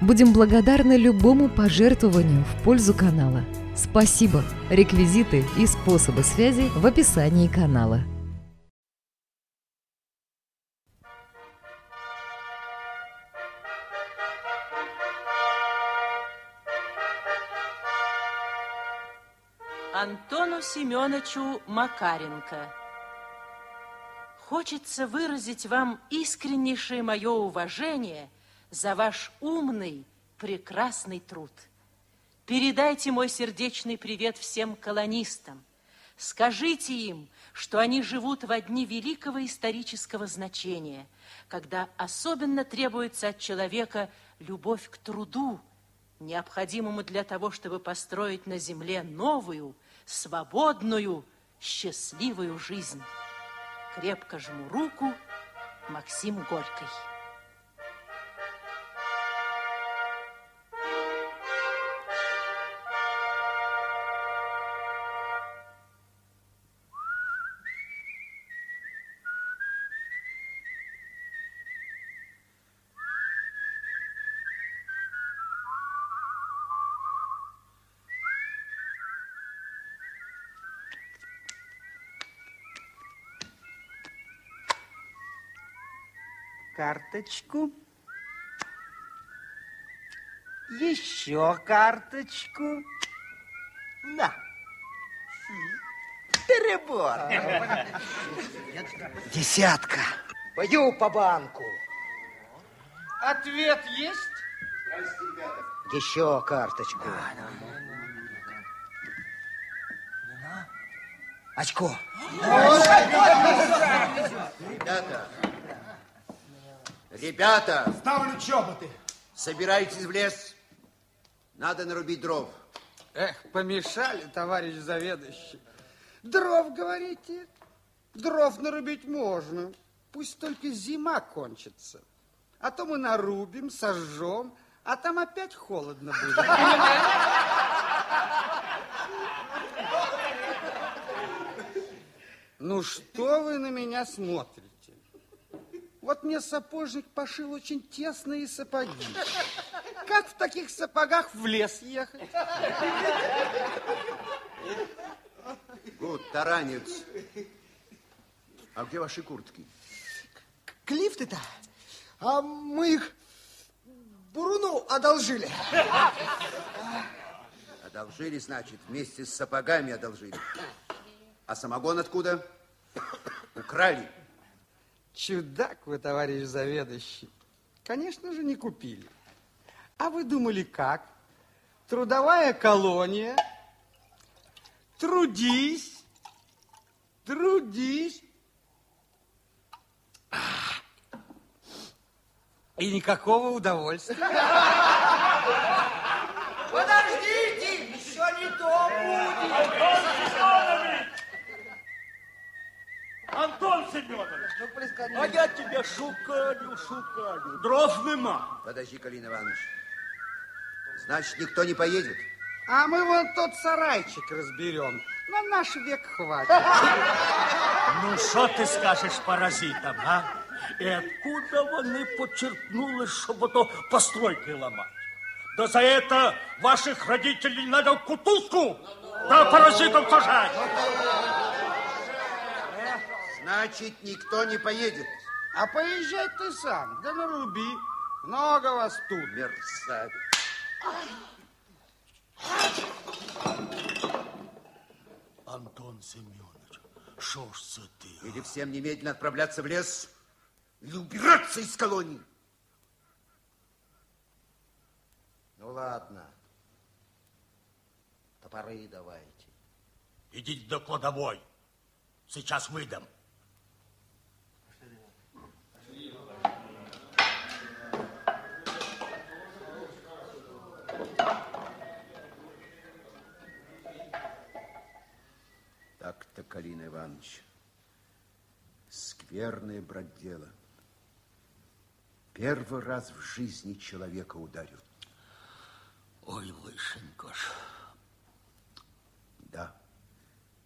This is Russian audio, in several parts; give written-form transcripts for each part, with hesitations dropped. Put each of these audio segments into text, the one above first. Будем благодарны любому пожертвованию в пользу канала. Спасибо! Реквизиты и способы связи в описании канала. Антону Семеновичу Макаренко. Хочется выразить вам искреннейшее мое уважение за ваш умный, прекрасный труд. Передайте мой сердечный привет всем колонистам. Скажите им, что они живут во дни великого исторического значения, когда особенно требуется от человека любовь к труду, необходимому для того, чтобы построить на земле новую, свободную, счастливую жизнь. Крепко жму руку, Максим Горький. Карточку, еще карточку, на, перебор, десятка, пою по банку. Ответ есть? Еще карточку, очко. Ребята! Ставлю чоботы! Собирайтесь в лес. Надо нарубить дров. Эх, помешали, товарищ заведующий. Дров, говорите? Дров нарубить можно. Пусть только зима кончится. А то мы нарубим, сожжем, а там опять холодно будет. Ну что вы на меня смотрите? Вот мне сапожник пошил очень тесные сапоги. Как в таких сапогах в лес ехать? Гуд, таранец. А где ваши куртки? Клифты-то? А мы их Буруну одолжили. Одолжили, значит, вместе с сапогами одолжили. А самогон откуда? Украли. Чудак вы, товарищ заведующий. Конечно же, не купили. А вы думали, как? Трудовая колония. Трудись. Трудись. И никакого удовольствия. Подождите, еще не то будет. Антон Семенович, ну, а я тебя шукаю, шукаю. Дров нема. Подожди, Калин Иванович. Значит, никто не поедет? А мы вон тот сарайчик разберем. На наш век хватит. Ну, что ты скажешь паразитам, а? И откуда они почерпнулись, чтобы то постройки ломать? Да за это ваших родителей надо в кутузку, да паразитов сажать. Значит, никто не поедет. А поезжай ты сам, да наруби. Много вас тут. Мерзавец. Антон Семенович, шо ж за ты? А? Или всем немедленно отправляться в лес и убираться из колонии. Ну ладно. Топоры давайте. Идите до кладовой. Сейчас выдам. Ивановича. Скверное, брат, дело. Первый раз в жизни человека ударил. Ой, Вышенька ж. Да,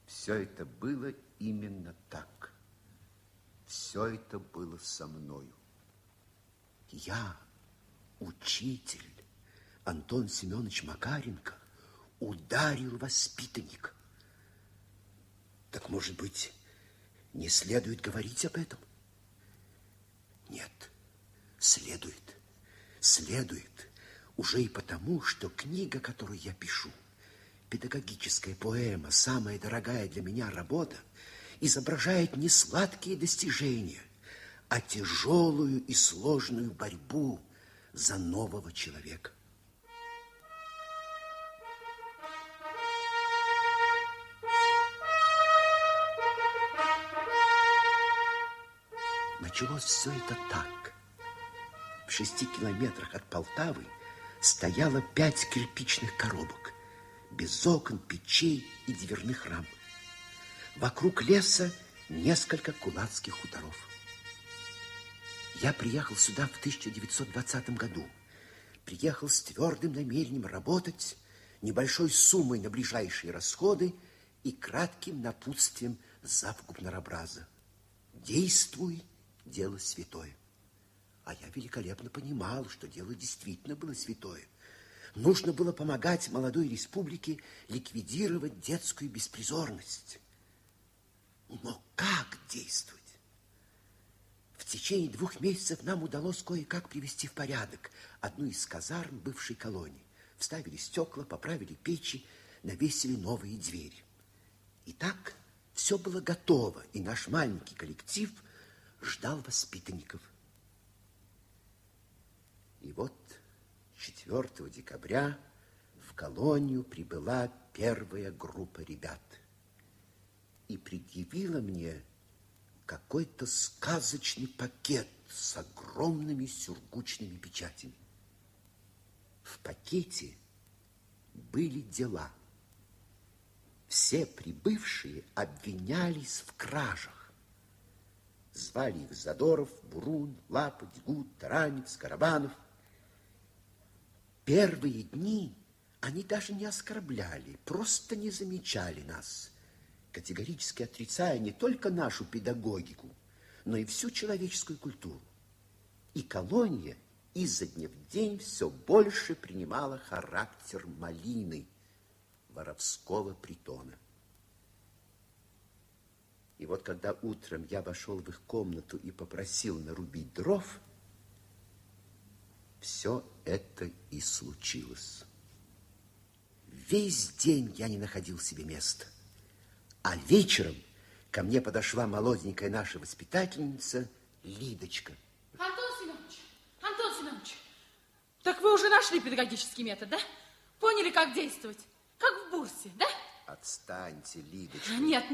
все это было именно так. Все это было со мною. Я, учитель Антон Семенович Макаренко, ударил воспитанника. Так, может быть, не следует говорить об этом? Нет, следует. Следует. Уже и потому, что книга, которую я пишу, «Педагогическая поэма», самая дорогая для меня работа, изображает не сладкие достижения, а тяжелую и сложную борьбу за нового человека. Началось все это так. В 6 километрах от Полтавы стояло 5 кирпичных коробок, без окон, печей и дверных рам. Вокруг леса несколько кулацких хуторов. Я приехал сюда в 1920 году. Приехал с твердым намерением работать, небольшой суммой на ближайшие расходы и кратким напутствием завгубнорабраза. Действуй, дело святое. А я великолепно понимал, что дело действительно было святое. Нужно было помогать молодой республике ликвидировать детскую беспризорность. Но как действовать? В течение 2 месяцев нам удалось кое-как привести в порядок одну из казарм бывшей колонии. Вставили стекла, поправили печи, навесили новые двери. Итак, все было готово, и наш маленький коллектив ждал воспитанников. И вот 4 декабря в колонию прибыла первая группа ребят и предъявила мне какой-то сказочный пакет с огромными сургучными печатями. В пакете были дела. Все прибывшие обвинялись в кражах. Звали их Задоров, Бурун, Лапоть, Гуд, Таранев, Скоробанов. Первые дни они даже не оскорбляли, просто не замечали нас, категорически отрицая не только нашу педагогику, но и всю человеческую культуру. И колония изо дня в день все больше принимала характер малины, воровского притона. И вот когда утром я вошел в их комнату и попросил нарубить дров, все это и случилось. Весь день я не находил себе места. А вечером ко мне подошла молоденькая наша воспитательница Лидочка. Антон Семенович, так вы уже нашли педагогический метод, да? Поняли, как действовать? Как в бурсе, да? Отстаньте, Лидочка. Нет.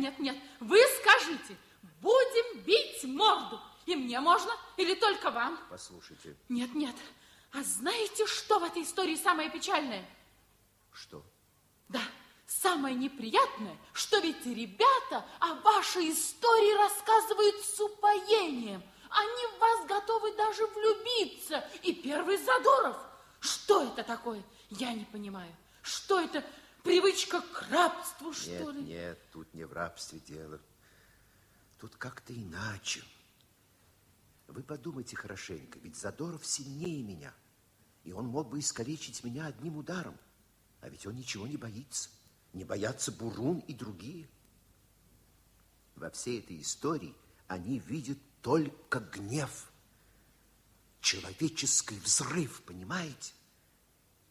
Вы скажите, будем бить морду. И мне можно, или только вам? Послушайте. Нет. А знаете, что в этой истории самое печальное? Что? Да. Самое неприятное, что ведь ребята о вашей истории рассказывают с упоением. Они в вас готовы даже влюбиться. И первый Задоров. Что это такое? Я не понимаю. Что это? Привычка к рабству, что ли? Нет, тут не в рабстве дело. Тут как-то иначе. Вы подумайте хорошенько, ведь Задоров сильнее меня. И он мог бы искалечить меня одним ударом. А ведь он ничего не боится. Не боятся Бурун и другие. Во всей этой истории они видят только гнев. Человеческий взрыв, понимаете?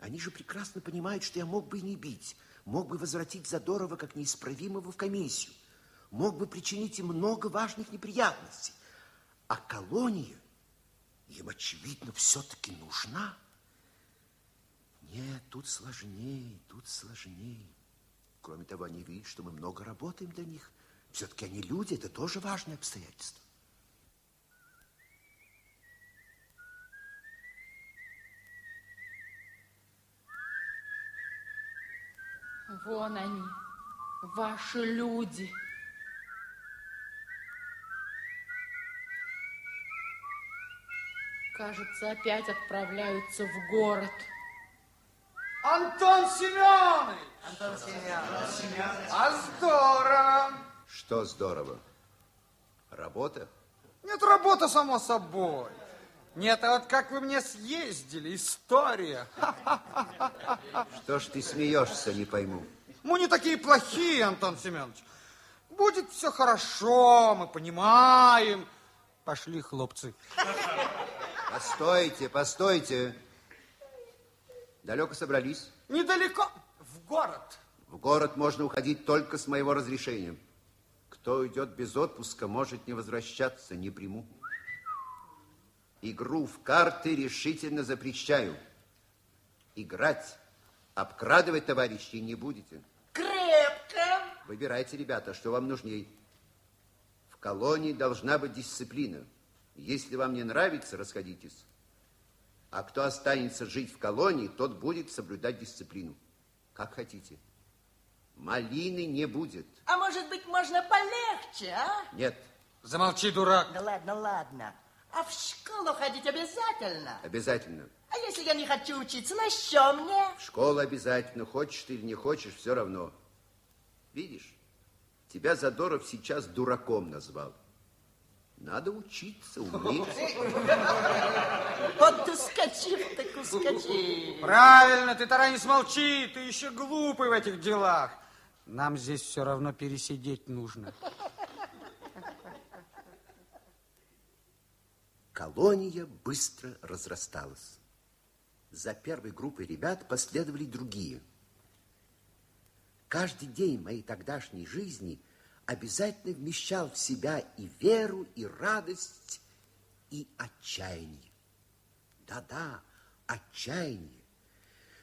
Они же прекрасно понимают, что я мог бы и не бить. Мог бы возвратить Задорова как неисправимого в комиссию. Мог бы причинить им много важных неприятностей. А колония им, очевидно, все-таки нужна. Нет, тут сложнее. Кроме того, они видят, что мы много работаем для них. Все-таки они люди, это тоже важное обстоятельство. Вон они, ваши люди. Кажется, опять отправляются в город. Антон Семенович! Антон Семенович! А здорово! Что здорово? Работа? Нет, работа, само собой. Нет, а вот как вы мне съездили, история. Что ж ты смеешься, не пойму. Мы не такие плохие, Антон Семенович. Будет все хорошо, мы понимаем. Пошли, хлопцы. Постойте, постойте. Далеко собрались? Недалеко. В город. В город можно уходить только с моего разрешения. Кто уйдет без отпуска, может не возвращаться, не приму. Игру в карты решительно запрещаю. Играть, обкрадывать товарищей не будете. Крепко. Выбирайте, ребята, что вам нужней. В колонии должна быть дисциплина. Если вам не нравится, расходитесь. А кто останется жить в колонии, тот будет соблюдать дисциплину. Как хотите. Малины не будет. А может быть, можно полегче, а? Нет. Замолчи, дурак. Да ладно, ладно. А в школу ходить обязательно? Обязательно. А если я не хочу учиться, на что мне? В школу обязательно. Хочешь ты или не хочешь, все равно. Видишь, тебя Задоров сейчас дураком назвал. Надо учиться, уметь. Вот ты скачив, так ускочив. Правильно, ты, Таранец, молчи. Ты еще глупый в этих делах. Нам здесь все равно пересидеть нужно. Колония быстро разрасталась. За первой группой ребят последовали другие. Каждый день моей тогдашней жизни обязательно вмещал в себя и веру, и радость, и отчаяние. Да-да, отчаяние.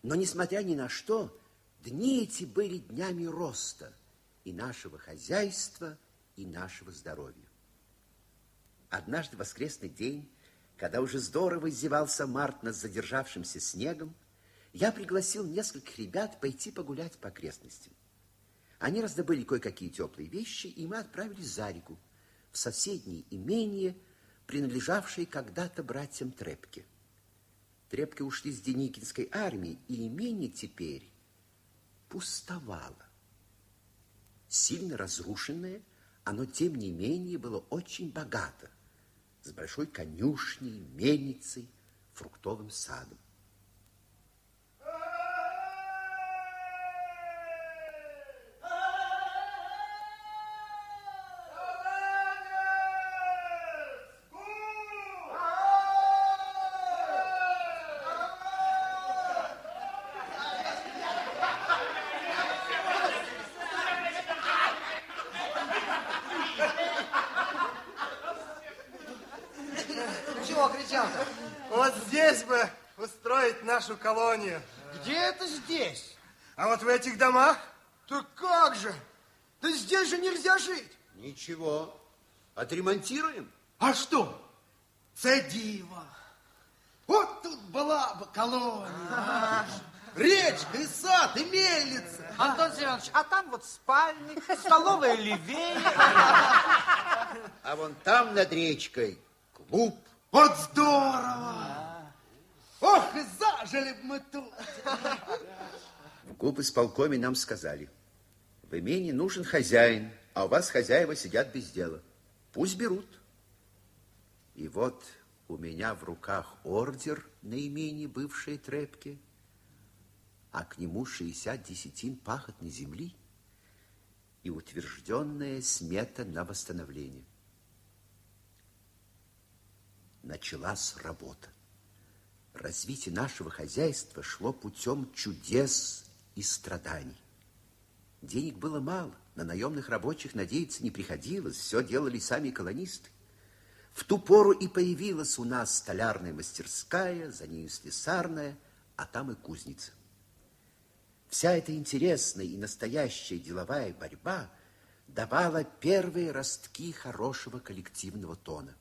Но, несмотря ни на что, дни эти были днями роста и нашего хозяйства, и нашего здоровья. Однажды воскресный день, когда уже здорово зевался март над задержавшимся снегом, я пригласил нескольких ребят пойти погулять по окрестностям. Они раздобыли кое-какие теплые вещи, и мы отправились за реку, в соседние имения, принадлежавшие когда-то братьям Трепки. Трепки ушли с Деникинской армии, и имение теперь пустовало. Сильно разрушенное, оно, тем не менее, было очень богато, с большой конюшней, мельницей, фруктовым садом. Вот здесь бы устроить нашу колонию. Где это здесь? А вот в этих домах? Да как же? Да здесь же нельзя жить. Ничего. Отремонтируем. А что? Це диво. Вот тут была бы колония. Речка, и сад, и мельница. Антон Семенович, а там вот спальник, столовая левее. А вон там над речкой клуб. Вот здорово! Ох, и зажили бы мы тут! В губы с полкоми нам сказали, в имении нужен хозяин, а у вас хозяева сидят без дела. Пусть берут. И вот у меня в руках ордер на имение бывшей Трепки, а к нему 60 десятин пахотной земли и утвержденная смета на восстановление. Началась работа. Развитие нашего хозяйства шло путем чудес и страданий. Денег было мало, на наемных рабочих надеяться не приходилось, все делали сами колонисты. В ту пору и появилась у нас столярная мастерская, за нею слесарная, а там и кузница. Вся эта интересная и настоящая деловая борьба давала первые ростки хорошего коллективного тона.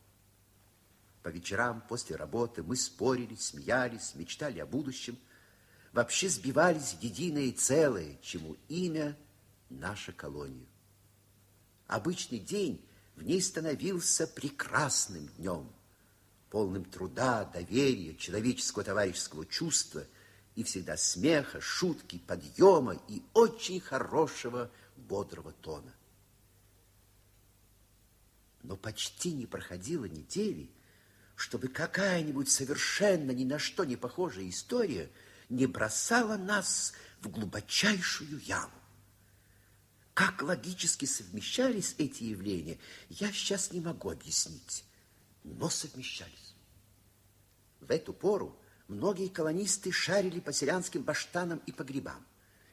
По вечерам после работы мы спорили, смеялись, мечтали о будущем. Вообще сбивались в единое целое, чему имя – наша колония. Обычный день в ней становился прекрасным днем. полным труда, доверия, человеческого товарищеского чувства и всегда смеха, шутки, подъема и очень хорошего бодрого тона. Но почти не проходило недели, чтобы какая-нибудь совершенно ни на что не похожая история не бросала нас в глубочайшую яму. Как логически совмещались эти явления, я сейчас не могу объяснить, но совмещались. В эту пору многие колонисты шарили по селянским баштанам и погребам.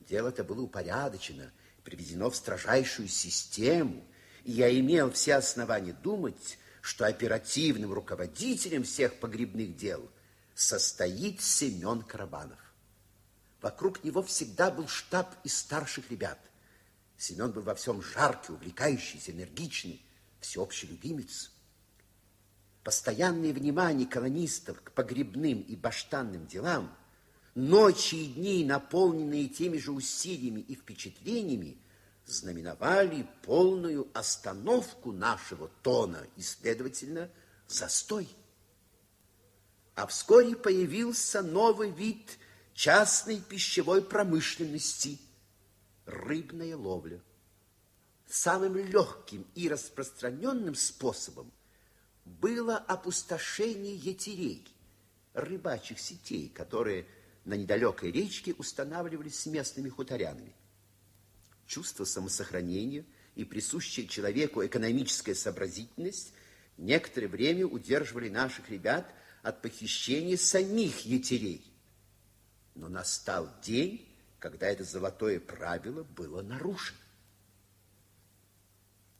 Дело-то было упорядочено, приведено в строжайшую систему, и я имел все основания думать, что оперативным руководителем всех погребных дел состоит Семен Карабанов. Вокруг него всегда был штаб из старших ребят. Семен был во всем жаркий, увлекающийся, энергичный, всеобщий любимец. Постоянное внимание колонистов к погребным и баштанным делам, ночи и дни, наполненные теми же усилиями и впечатлениями, знаменовали полную остановку нашего тона и, следовательно, застой. А вскоре появился новый вид частной пищевой промышленности – рыбная ловля. Самым легким и распространенным способом было опустошение ятерей, рыбачьих сетей, которые на недалекой речке устанавливались с местными хуторянами. Чувство самосохранения и присущая человеку экономическая сообразительность некоторое время удерживали наших ребят от похищения самих ятерей. Но настал день, когда это золотое правило было нарушено.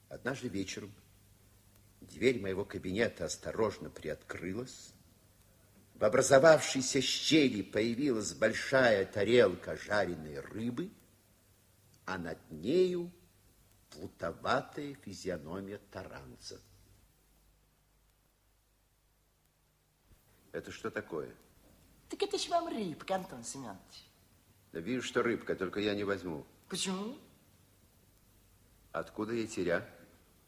Однажды вечером дверь моего кабинета осторожно приоткрылась. В образовавшейся щели появилась большая тарелка жареной рыбы, а над нею плутоватая физиономия Таранца. Это что такое? Так это ж вам рыбка, Антон Семенович. Да вижу, что рыбка, только я не возьму. Почему? Откуда ятеря?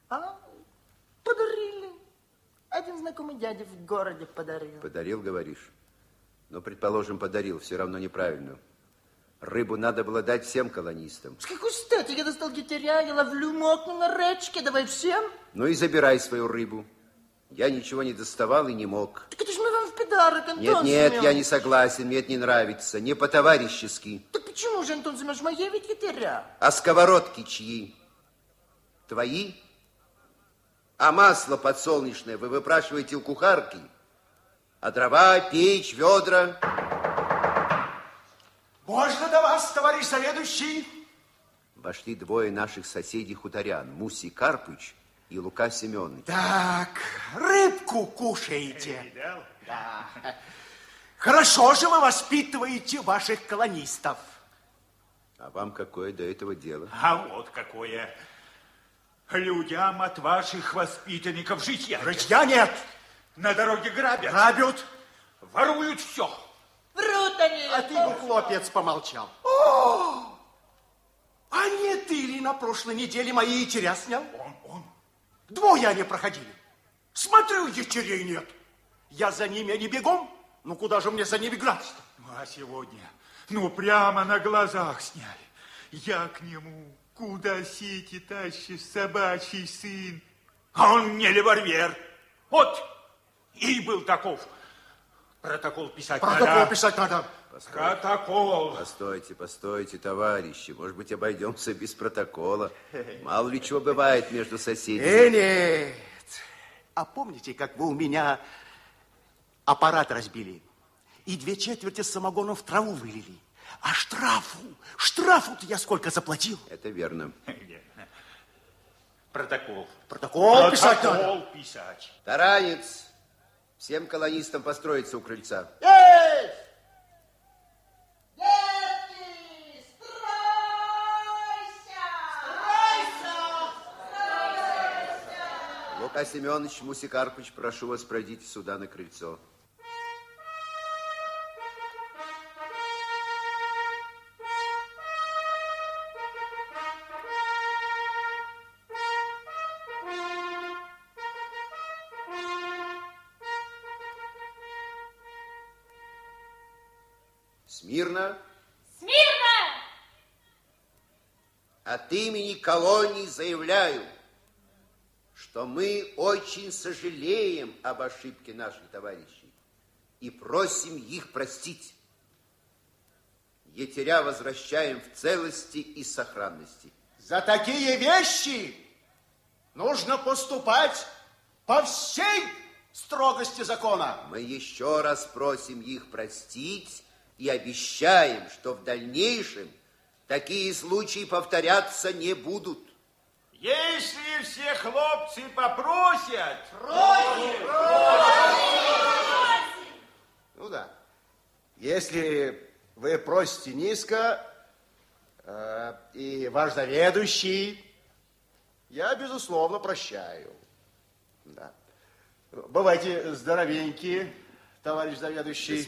А, подарили. Один знакомый дядя в городе подарил. Подарил, говоришь? Но, предположим, подарил, все равно неправильно. Рыбу надо было дать всем колонистам. С какой стати? Я достал ятеря, я ловлю, мокну на речке, давай всем. Ну и забирай свою рыбу. Я ничего не доставал и не мог. Так это же мы вам в подарок, Антон Семенович. Нет, нет, я не согласен, мне это не нравится, не по-товарищески. Так почему же, Антон Семенович, моя ведь ятеря? А сковородки чьи? Твои? А масло подсолнечное вы выпрашиваете у кухарки? А дрова, печь, ведра... Можно до вас, товарищ заведующий? Вошли двое наших соседей-хуторян, Муси Карпыч и Лука Семенович. Так, рыбку кушаете. Видал? Да. Хорошо же вы воспитываете ваших колонистов. А вам какое до этого дело? А вот какое. Людям от ваших воспитанников житья. Житья нет. На дороге грабят. Грабят. Воруют все. Врут они! А ты бы, хлопец, помолчал. О! А не ты ли на прошлой неделе мои ятеря снял? Он. Двое они проходили. Смотрю, ятерей нет. Я за ними, они бегом. Ну, куда же мне за ними гнаться-то? Ну, а сегодня, ну, прямо на глазах сняли. Я к нему, куда сети тащишь, собачий сын? А он мне револьвер. Вот, и был таков. Протокол писать надо. Протокол писать надо. Протокол. Постойте, постойте, товарищи. Может быть, обойдемся без протокола. Мало ли чего бывает между соседями. Нет. А помните, как вы у меня аппарат разбили? И 2/4 самогона в траву вылили. А штрафу-то я сколько заплатил? Это верно. Протокол. Протокол писать надо. Протокол писать. Таранец. Всем колонистам построиться у крыльца. Есть! Детки, стройся! Стройся! Стройся! Лука Семенович, Муси Карпыч, прошу вас, пройдите сюда на крыльцо. Смирно. Смирно! От имени колонии заявляю, что мы очень сожалеем об ошибке наших товарищей и просим их простить. Ятеря возвращаем в целости и сохранности. За такие вещи нужно поступать по всей строгости закона. Мы еще раз просим их простить и обещаем, что в дальнейшем такие случаи повторяться не будут. Если все хлопцы попросят... Просим! Просим! Ну да. Если вы просите низко, и ваш заведующий, я, безусловно, прощаю. Да. Бывайте здоровенькие, товарищ заведующий. До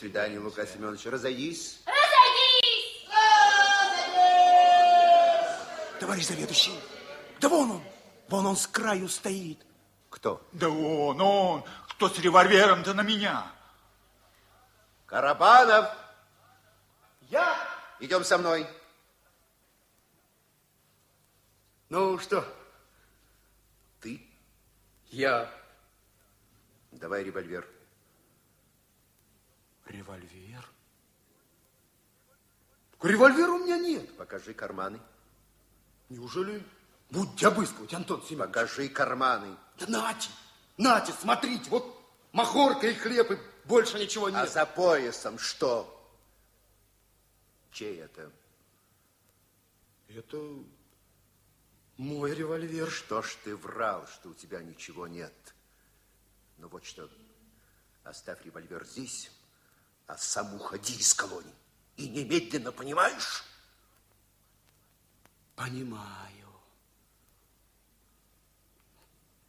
свидания, Лука Семенович. Разойдись. Товарищ заведующий, да вон он с краю стоит. Кто? Да он, кто с револьвером-то на меня. Карабанов. Я. Идем со мной. Ну что? Ты? Я. Давай револьвер. Револьвер? Револьвера у меня нет. Покажи карманы. Неужели? Будьте обыскивать, Антон Семенович. Покажи карманы. Да нате, смотрите, вот махорка и хлеб, и больше ничего нет. А за поясом что? Чей это? Это мой револьвер. Что ж ты врал, что у тебя ничего нет? Ну вот что, оставь револьвер здесь, а сам уходи из колонии. И немедленно, понимаешь?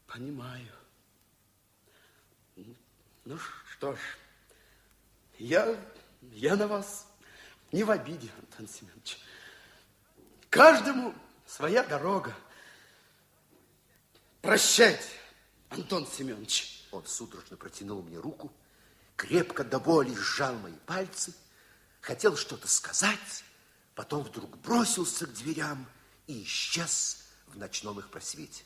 Понимаю. Ну что ж, я на вас не в обиде, Антон Семенович. Каждому своя дорога. Прощайте, Антон Семенович. Он судорожно протянул мне руку, крепко до боли сжал мои пальцы, хотел что-то сказать, потом вдруг бросился к дверям и исчез в ночном их просвете.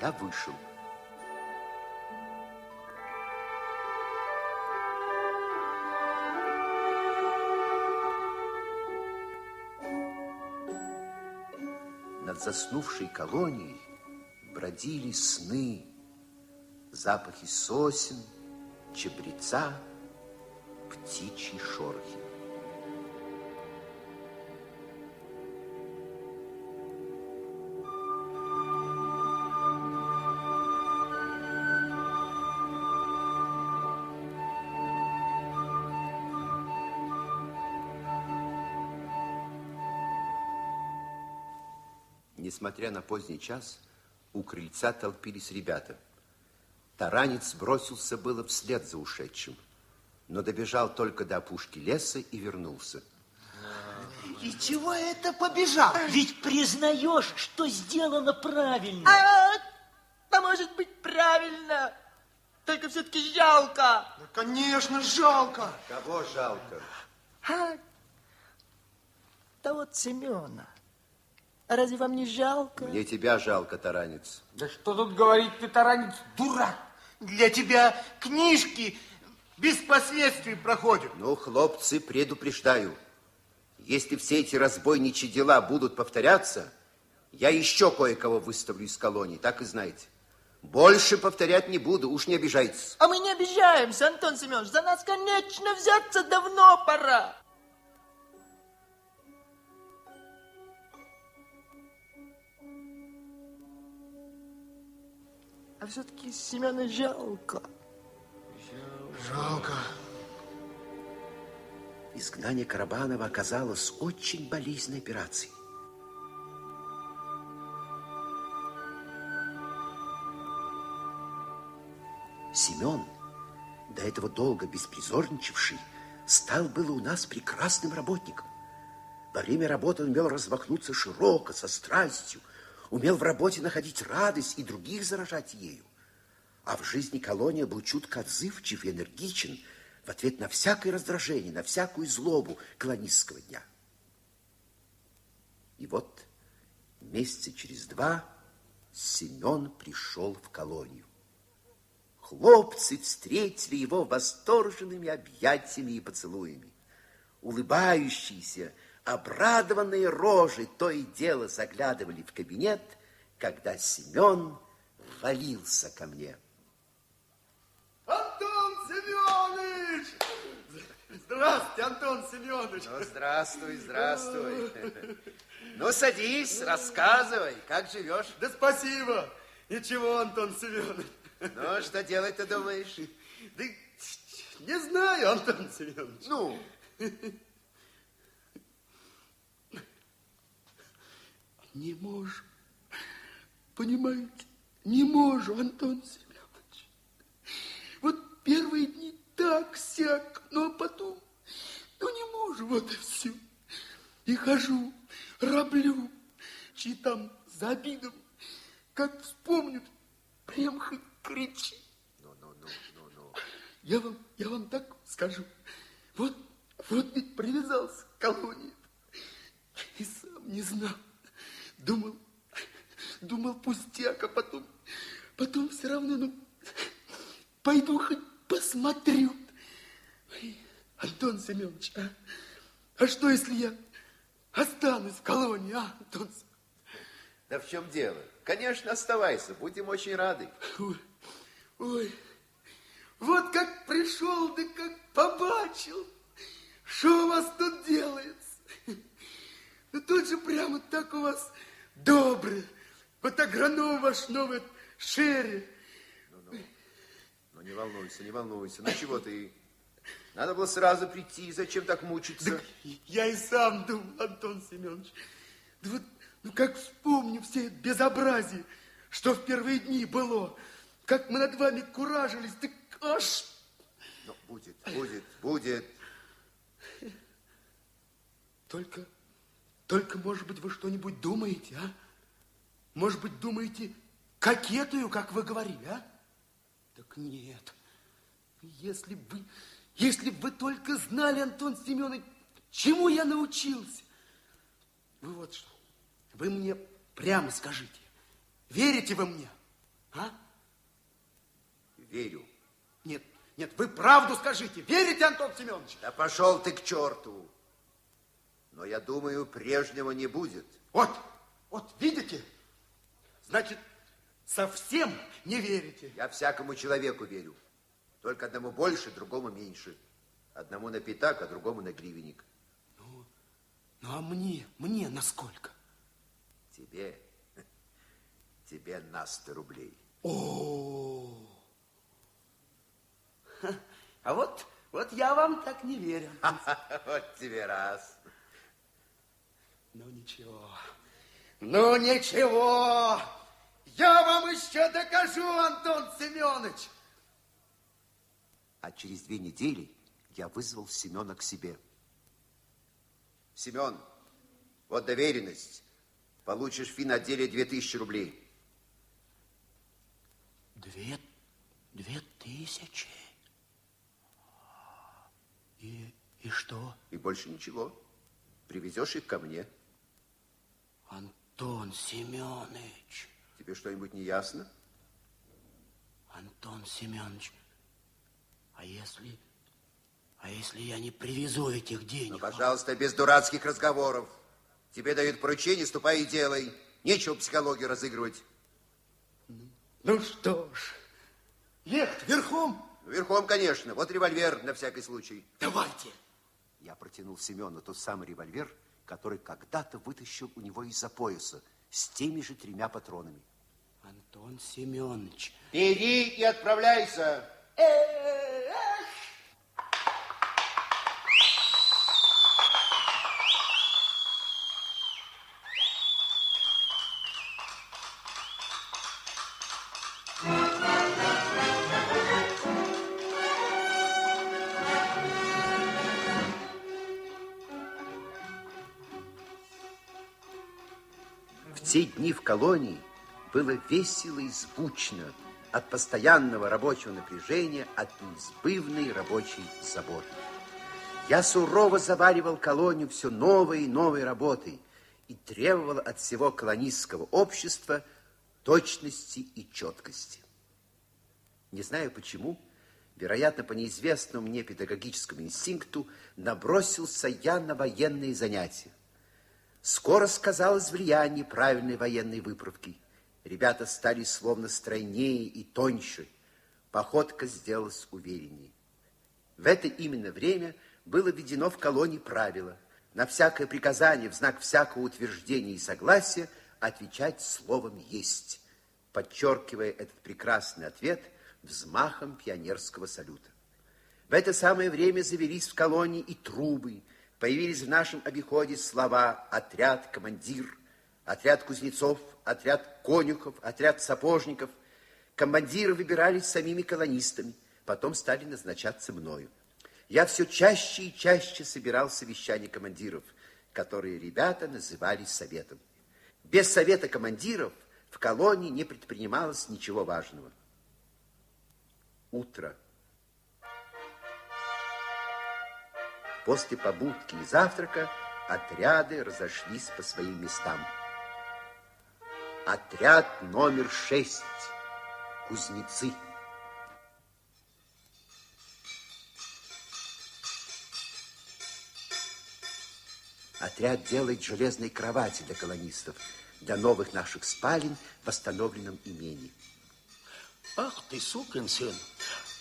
Я вышел. Над заснувшей колонией бродили сны, запахи сосен, чабреца, птичьи шорохи. Несмотря на поздний час, у крыльца толпились ребята. Таранец бросился было вслед за ушедшим, но добежал только до опушки леса и вернулся. И чего это побежал? Ведь признаешь, что сделано правильно. Да может быть правильно, только все-таки жалко. Да, конечно, жалко. Кого жалко? Да вот Семена. Разве вам не жалко? Мне тебя жалко, Таранец. Да что тут говорить, ты, Таранец, дурак. Для тебя книжки без последствий проходят. Ну, хлопцы, предупреждаю. Если все эти разбойничьи дела будут повторяться, я еще кое-кого выставлю из колонии, так и знаете. Больше повторять не буду, уж не обижайтесь. А мы не обижаемся, Антон Семенович. За нас, конечно, взяться давно пора. А все-таки Семена жалко. Жалко. Изгнание Карабанова оказалось очень болезненной операцией. Семен до этого долго беспризорничавший, стал было у нас прекрасным работником. Во время работы он умел размахнуться широко, со страстью, умел в работе находить радость и других заражать ею. А в жизни Колония был чутко отзывчив и энергичен в ответ на всякое раздражение, на всякую злобу колонистского дня. И вот месяца через два Семен пришел в Колонию. Хлопцы встретили его восторженными объятиями и поцелуями. Улыбающиеся, обрадованные рожи то и дело заглядывали в кабинет, когда Семен валился ко мне. Антон Семенович! Здравствуйте, Антон Семенович! Ну, здравствуй, здравствуй. Ну, садись, рассказывай, как живешь. Да спасибо. Ничего, Антон Семенович. Ну, что делать ты думаешь? Да не знаю, Антон Семенович. Ну? Не могу. Понимаете, не могу, Антон Семенович. Вот первые дни так-сяк, ну а потом, ну не могу, вот и все. И хожу, раблю, чьи там за обидом, как вспомнят, прям хоть кричи. Ну. Я вам так скажу. Вот ведь привязался к Колонии. И сам не знал. Думал пустяк, а потом все равно, ну, пойду хоть посмотрю. Ой, Антон Семенович, а что, если я останусь в Колонии, а, Антон Семенович? Да в чем дело? Конечно, оставайся, будем очень рады. Ой, вот как пришел, да как побачил, что у вас тут делается. Ну тут же прямо так у вас добре. Вот агроном ваш новый Шерри. Ну, не волнуйся, ну чего ты? Надо было сразу прийти, зачем так мучиться? Так я и сам думал, Антон Семенович. Да вот, ну как вспомню все это безобразие, что в первые дни было, как мы над вами куражились, так аж... Ну, будет. Только, может быть, вы что-нибудь думаете, а? Может быть, думаете, кокетую, как вы говорили, а? Так нет. Если бы вы только знали, Антон Семенович, чему я научился. Вы вот что, вы мне прямо скажите, верите вы мне, а? Верю. Нет, вы правду скажите, верите, Антон Семенович? Да пошел ты к черту. Но я думаю, прежнего не будет. Вот, видите? Значит, совсем не верите. Я всякому человеку верю. Только одному больше, другому меньше. Одному на пятак, а другому на гривенник. Ну а мне на сколько? Тебе на 100 рублей. О-о-о! А вот я вам так не верю. Вот тебе раз. Ну ничего. Я вам еще докажу, Антон Семенович. А через 2 недели я вызвал Семена к себе. Семен, вот доверенность. Получишь в финотделе 2000 рублей. 2000? И что? И больше ничего. Привезешь их ко мне. Антон Семенович. Тебе что-нибудь не ясно? Антон Семенович, а если я не привезу этих денег? Ну, пожалуйста, без дурацких разговоров. Тебе дают поручение, ступай и делай. Нечего психологию разыгрывать. Ну что ж, ехать верхом? Верхом, конечно. Вот револьвер на всякий случай. Давайте. Я протянул Семену тот самый револьвер, который когда-то вытащил у него из-за пояса, с теми же 3 патронами. Антон Семенович. Бери и отправляйся. те дни в колонии было весело и звучно от постоянного рабочего напряжения, от неизбывной рабочей заботы. Я сурово заваривал колонию все новой и новой работой и требовал от всего колонистского общества точности и четкости. Не знаю почему, вероятно, по неизвестному мне педагогическому инстинкту набросился я на военные занятия. Скоро сказалось влияние правильной военной выправки. Ребята стали словно стройнее и тоньше. Походка сделалась увереннее. В это именно время было введено в колонии правило: на всякое приказание в знак всякого утверждения и согласия отвечать словом «есть», подчеркивая этот прекрасный ответ взмахом пионерского салюта. В это самое время завелись в колонии и трубы, появились в нашем обиходе слова «отряд», «командир», «отряд кузнецов», «отряд конюхов», «отряд сапожников». Командиры выбирались самими колонистами, потом стали назначаться мною. Я все чаще и чаще собирал совещания командиров, которые ребята называли советом. Без совета командиров в колонии не предпринималось ничего важного. Утро. После побудки и завтрака отряды разошлись по своим местам. Отряд номер 6. Кузнецы. Отряд делает железные кровати для колонистов, для новых наших спален в восстановленном имении. Ах ты, сукин сын,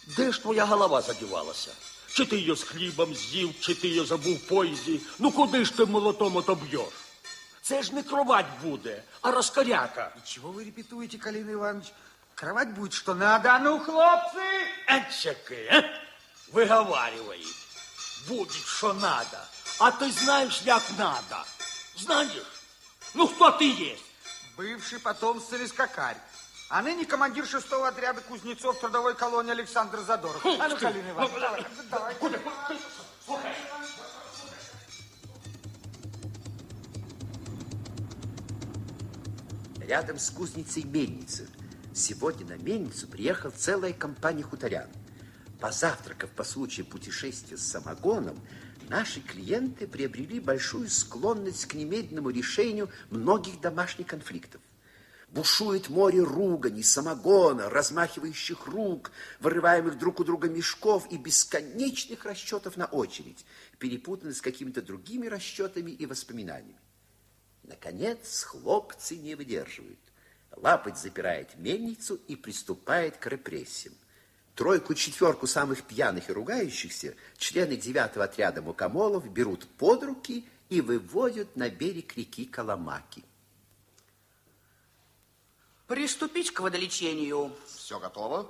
где ж твоя голова задевалась? Чи ты ее с хлебом съел, чи ты ее забыл в поезде? Ну куди ж ты молотом отобьешь? Це ж не кровать будет, а раскоряка. И чего вы репетуете, Калина Иванович? Кровать будет, что надо. А ну, хлопцы! Отчаки, а? Выговаривает. Будет, что надо. А ты знаешь, как надо? Знаешь? Ну, кто ты есть? Бывший потомственный скакарь, а ныне командир 6-го отряда кузнецов трудовой колонии Александр Задоров. Фу, а ну, Калина Ивановна, давай. Куда? Слухай. Рядом с кузницей мельница. Сегодня на мельницу приехала целая компания хуторян. Позавтракав по случаю путешествия с самогоном, наши клиенты приобрели большую склонность к немедленному решению многих домашних конфликтов. Бушует море ругани, самогона, размахивающих рук, вырываемых друг у друга мешков и бесконечных расчетов на очередь, перепутанных с какими-то другими расчетами и воспоминаниями. Наконец, хлопцы не выдерживают. Лапоть запирает мельницу и приступает к репрессиям. Тройку-четверку самых пьяных и ругающихся члены 9-го отряда мукомолов берут под руки и выводят на берег реки Коломаки. Приступить к водолечению. Все готово.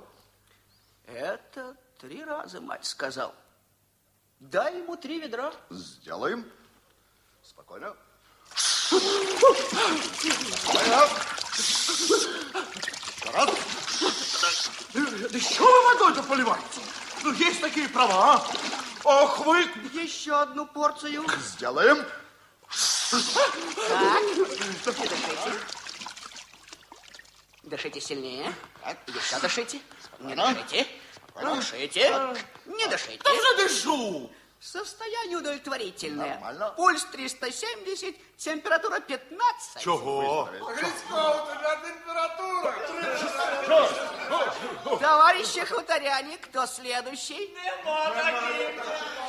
Это 3 раза мать сказал. Дай ему 3 ведра. Сделаем. Спокойно. Спокойно. Раз. Да что вы водой-то поливаете? Ну, есть такие права. Ох вы! Еще одну порцию. Сделаем. Так. Дышите сильнее. Так. Еще дышите. Не дышите. Дышите. Не дышите. Да уже дышу. Состояние удовлетворительное. Нормально. Пульс 370, температура 15. Чего? Грискова-то температура. Товарищи хуторяне, кто следующий?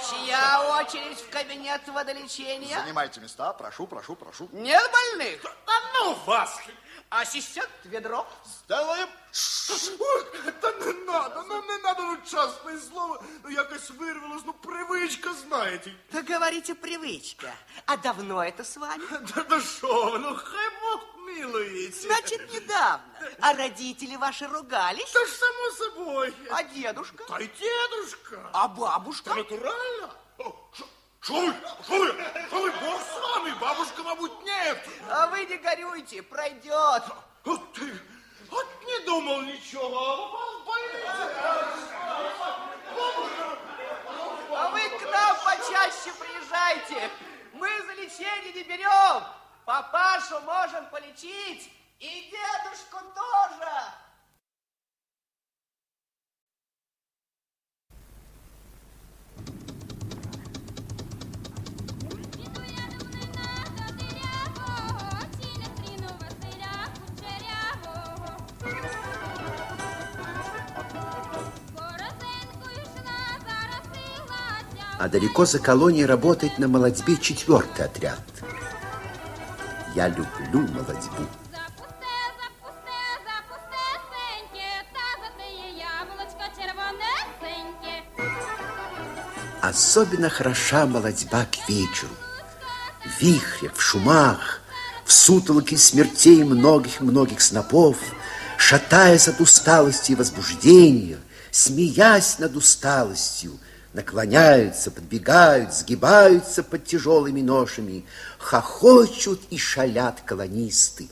Чья очередь в кабинет водолечения? Занимайте места, прошу, прошу, прошу. Нет больных? Да ну вас! Ассистент, ведро. Сделаем. Ох, да не надо, ну не надо, ну честное слово, ну якось вырвалось, ну привычка, знаете. Да говорите, привычка. А давно это с вами? Да что вы, ну хай бог милуете. Значит, недавно. А родители ваши ругались? Да ж само собой. А дедушка? Да и дедушка. А бабушка? Да натурально. Шо вы, бог с вами, бабушка, мабуть, нет. А вы не горюйте, пройдет. Вот ты, вот не думал ничего, а вы к нам почаще приезжайте, мы за лечение не берем. Папашу можем полечить и дедушку тоже. А далеко за колонией работает на молодьбе 4-й отряд. Я люблю молодьбу. Особенно хороша молодьба к вечеру. В вихре, в шумах, в сутолоке смертей многих-многих снопов, шатаясь от усталости и возбуждения, смеясь над усталостью, наклоняются, подбегают, сгибаются под тяжелыми ношами, хохочут и шалят колонисты,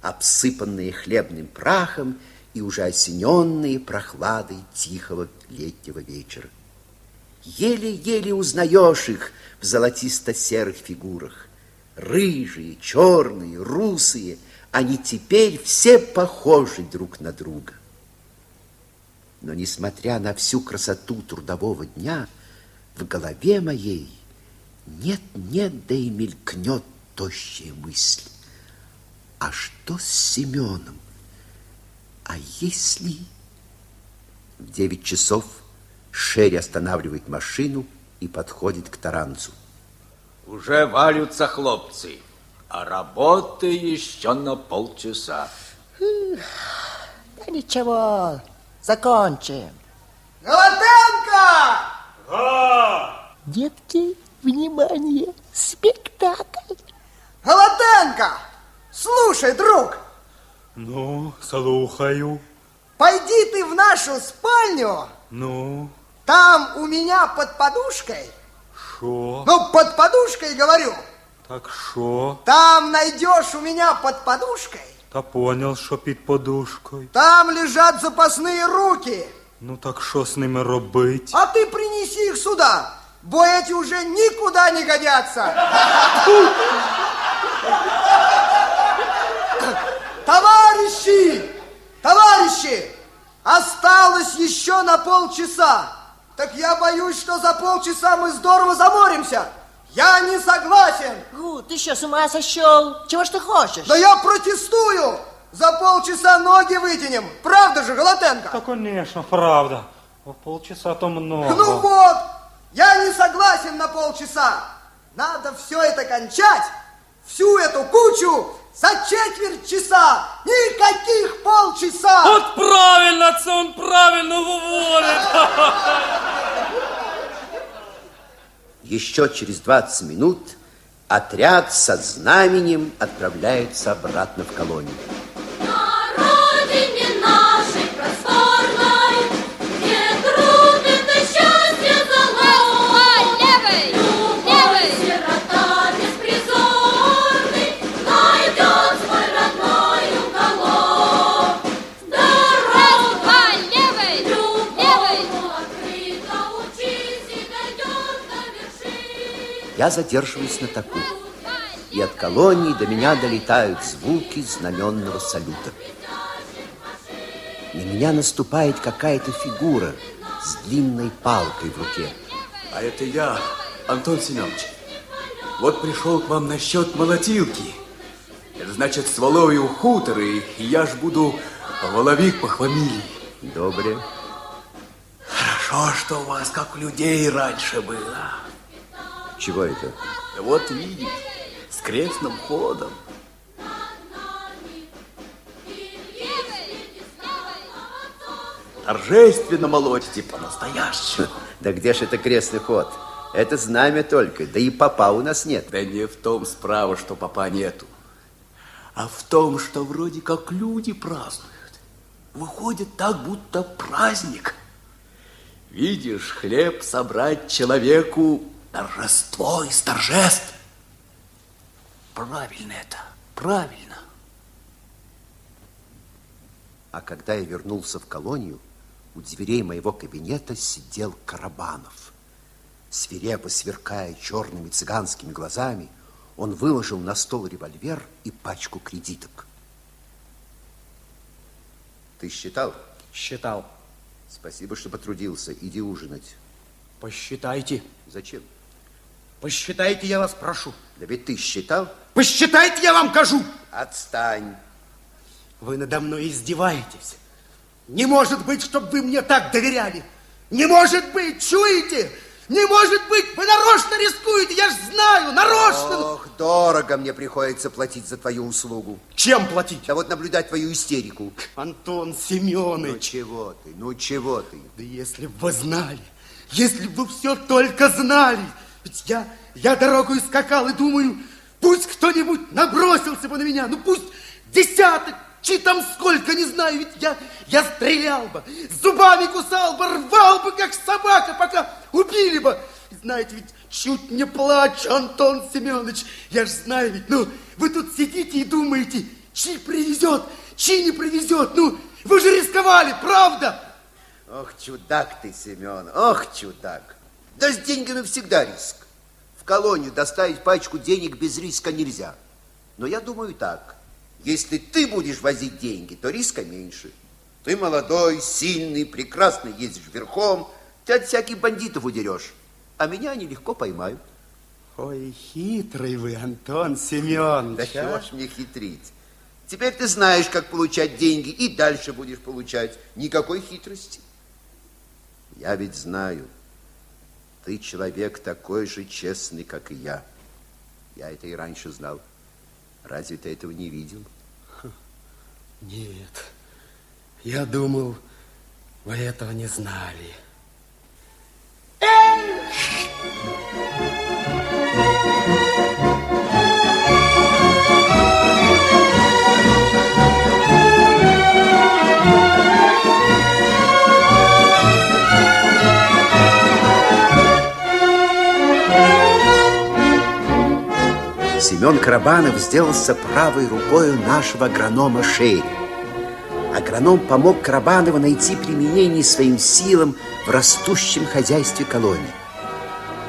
обсыпанные хлебным прахом и уже осененные прохладой тихого летнего вечера. Еле-еле узнаешь их в золотисто-серых фигурах. Рыжие, черные, русые, они теперь все похожи друг на друга. Но, несмотря на всю красоту трудового дня, в голове моей нет-нет, да и мелькнет тощая мысль. А что с Семеном? А если... В 9 часов Шерри останавливает машину и подходит к Таранцу. Уже валются хлопцы, а работы еще на полчаса. Да ничего... Закончим. Голотенко! Да! Детки, внимание, спектакль. Голотенко, слушай, друг. Ну, слухаю. Пойди ты в нашу спальню. Ну? Там у меня под подушкой. Шо? Ну, под подушкой, говорю. Так шо? Там найдешь у меня под подушкой. Та понял, что під подушкой. Там лежат запасные руки. Ну так что с ними робить? А ты принеси их сюда, бо эти уже никуда не годятся. Товарищи, осталось еще на полчаса. Так я боюсь, что за полчаса мы здорово заморимся. Я не согласен. Гу, ты что, с ума сошел? Чего ж ты хочешь? Да я протестую. За полчаса ноги вытянем. Правда же, Голотенко? Да, конечно, правда. А полчаса то много. Ну вот, я не согласен на полчаса. Надо все это кончать, всю эту кучу за 4 часа. Никаких полчаса. Вот правильно, он правильно говорит. Еще через 20 минут отряд со знаменем отправляется обратно в колонию. На родине нашей просторной, где труд это счастье золотой. Левый, любой сирота беспризорный найдет свой родной уголок. Здорово, левый, любому открыто учись и дойдет до вершин. Я задерживаюсь на таку. И от колонии до меня долетают звуки знаменного салюта. На меня наступает какая-то фигура с длинной палкой в руке. А это я, Антон Семенович. Вот пришел к вам насчет молотилки. Это значит, с воловью хутор, и я ж буду воловик по фамилии. Добре. Хорошо, что у вас как у людей раньше было. Чего это? Да вот видите. С крестным ходом. Торжественно молотите по-настоящему. Да где же это крестный ход? Это знамя только, да и попа у нас нет. Да не в том справа, что попа нету, а в том, что вроде как люди празднуют. Выходит так, будто праздник. Видишь, хлеб собрать человеку торжество из торжеств. Правильно это, правильно. А когда я вернулся в колонию, у дверей моего кабинета сидел Карабанов. Свирепо сверкая черными цыганскими глазами, Он выложил на стол револьвер и пачку кредиток. Ты считал? Считал. Спасибо, что потрудился. Иди ужинать. Посчитайте. Зачем? Посчитайте, я вас прошу. Да ведь ты считал? Посчитайте, я вам кажу. Отстань. Вы надо мной издеваетесь. Не может быть, чтобы вы мне так доверяли. Не может быть, чуете? Не может быть, вы нарочно рискуете, я ж знаю, нарочно. Ох, дорого мне приходится платить за твою услугу. Чем платить? А вот наблюдать твою истерику. Антон Семенович. Ну чего ты? Да если бы вы знали, если бы вы все только знали. Ведь я дорогу искакал и думаю, пусть кто-нибудь набросился бы на меня, ну пусть десяток. Чи там сколько, не знаю, ведь я стрелял бы, зубами кусал бы, рвал бы, как собака, пока убили бы. Знаете, ведь чуть не плачу, Антон Семенович, я ж знаю ведь, ну, вы тут сидите и думаете, чи привезет, чи не привезет, ну, вы же рисковали, правда? Ох, чудак ты, Семен, ох, чудак. Да с деньгами всегда риск. В колонию доставить пачку денег без риска нельзя. Но я думаю так. Если ты будешь возить деньги, то риска меньше. Ты молодой, сильный, прекрасно ездишь верхом. Ты от всяких бандитов удерешь. А меня они легко поймают. Ой, хитрый вы, Антон Семенович. Да чего ж мне хитрить? Теперь ты знаешь, как получать деньги, и дальше будешь получать. Никакой хитрости. Я ведь знаю, ты человек такой же честный, как и я. Я это и раньше знал. Разве ты этого не видел? Нет. Я думал, вы этого не знали. Семен Карабанов сделался правой рукой нашего агронома Шери. Агроном помог Карабанову найти применение своим силам в растущем хозяйстве колонии.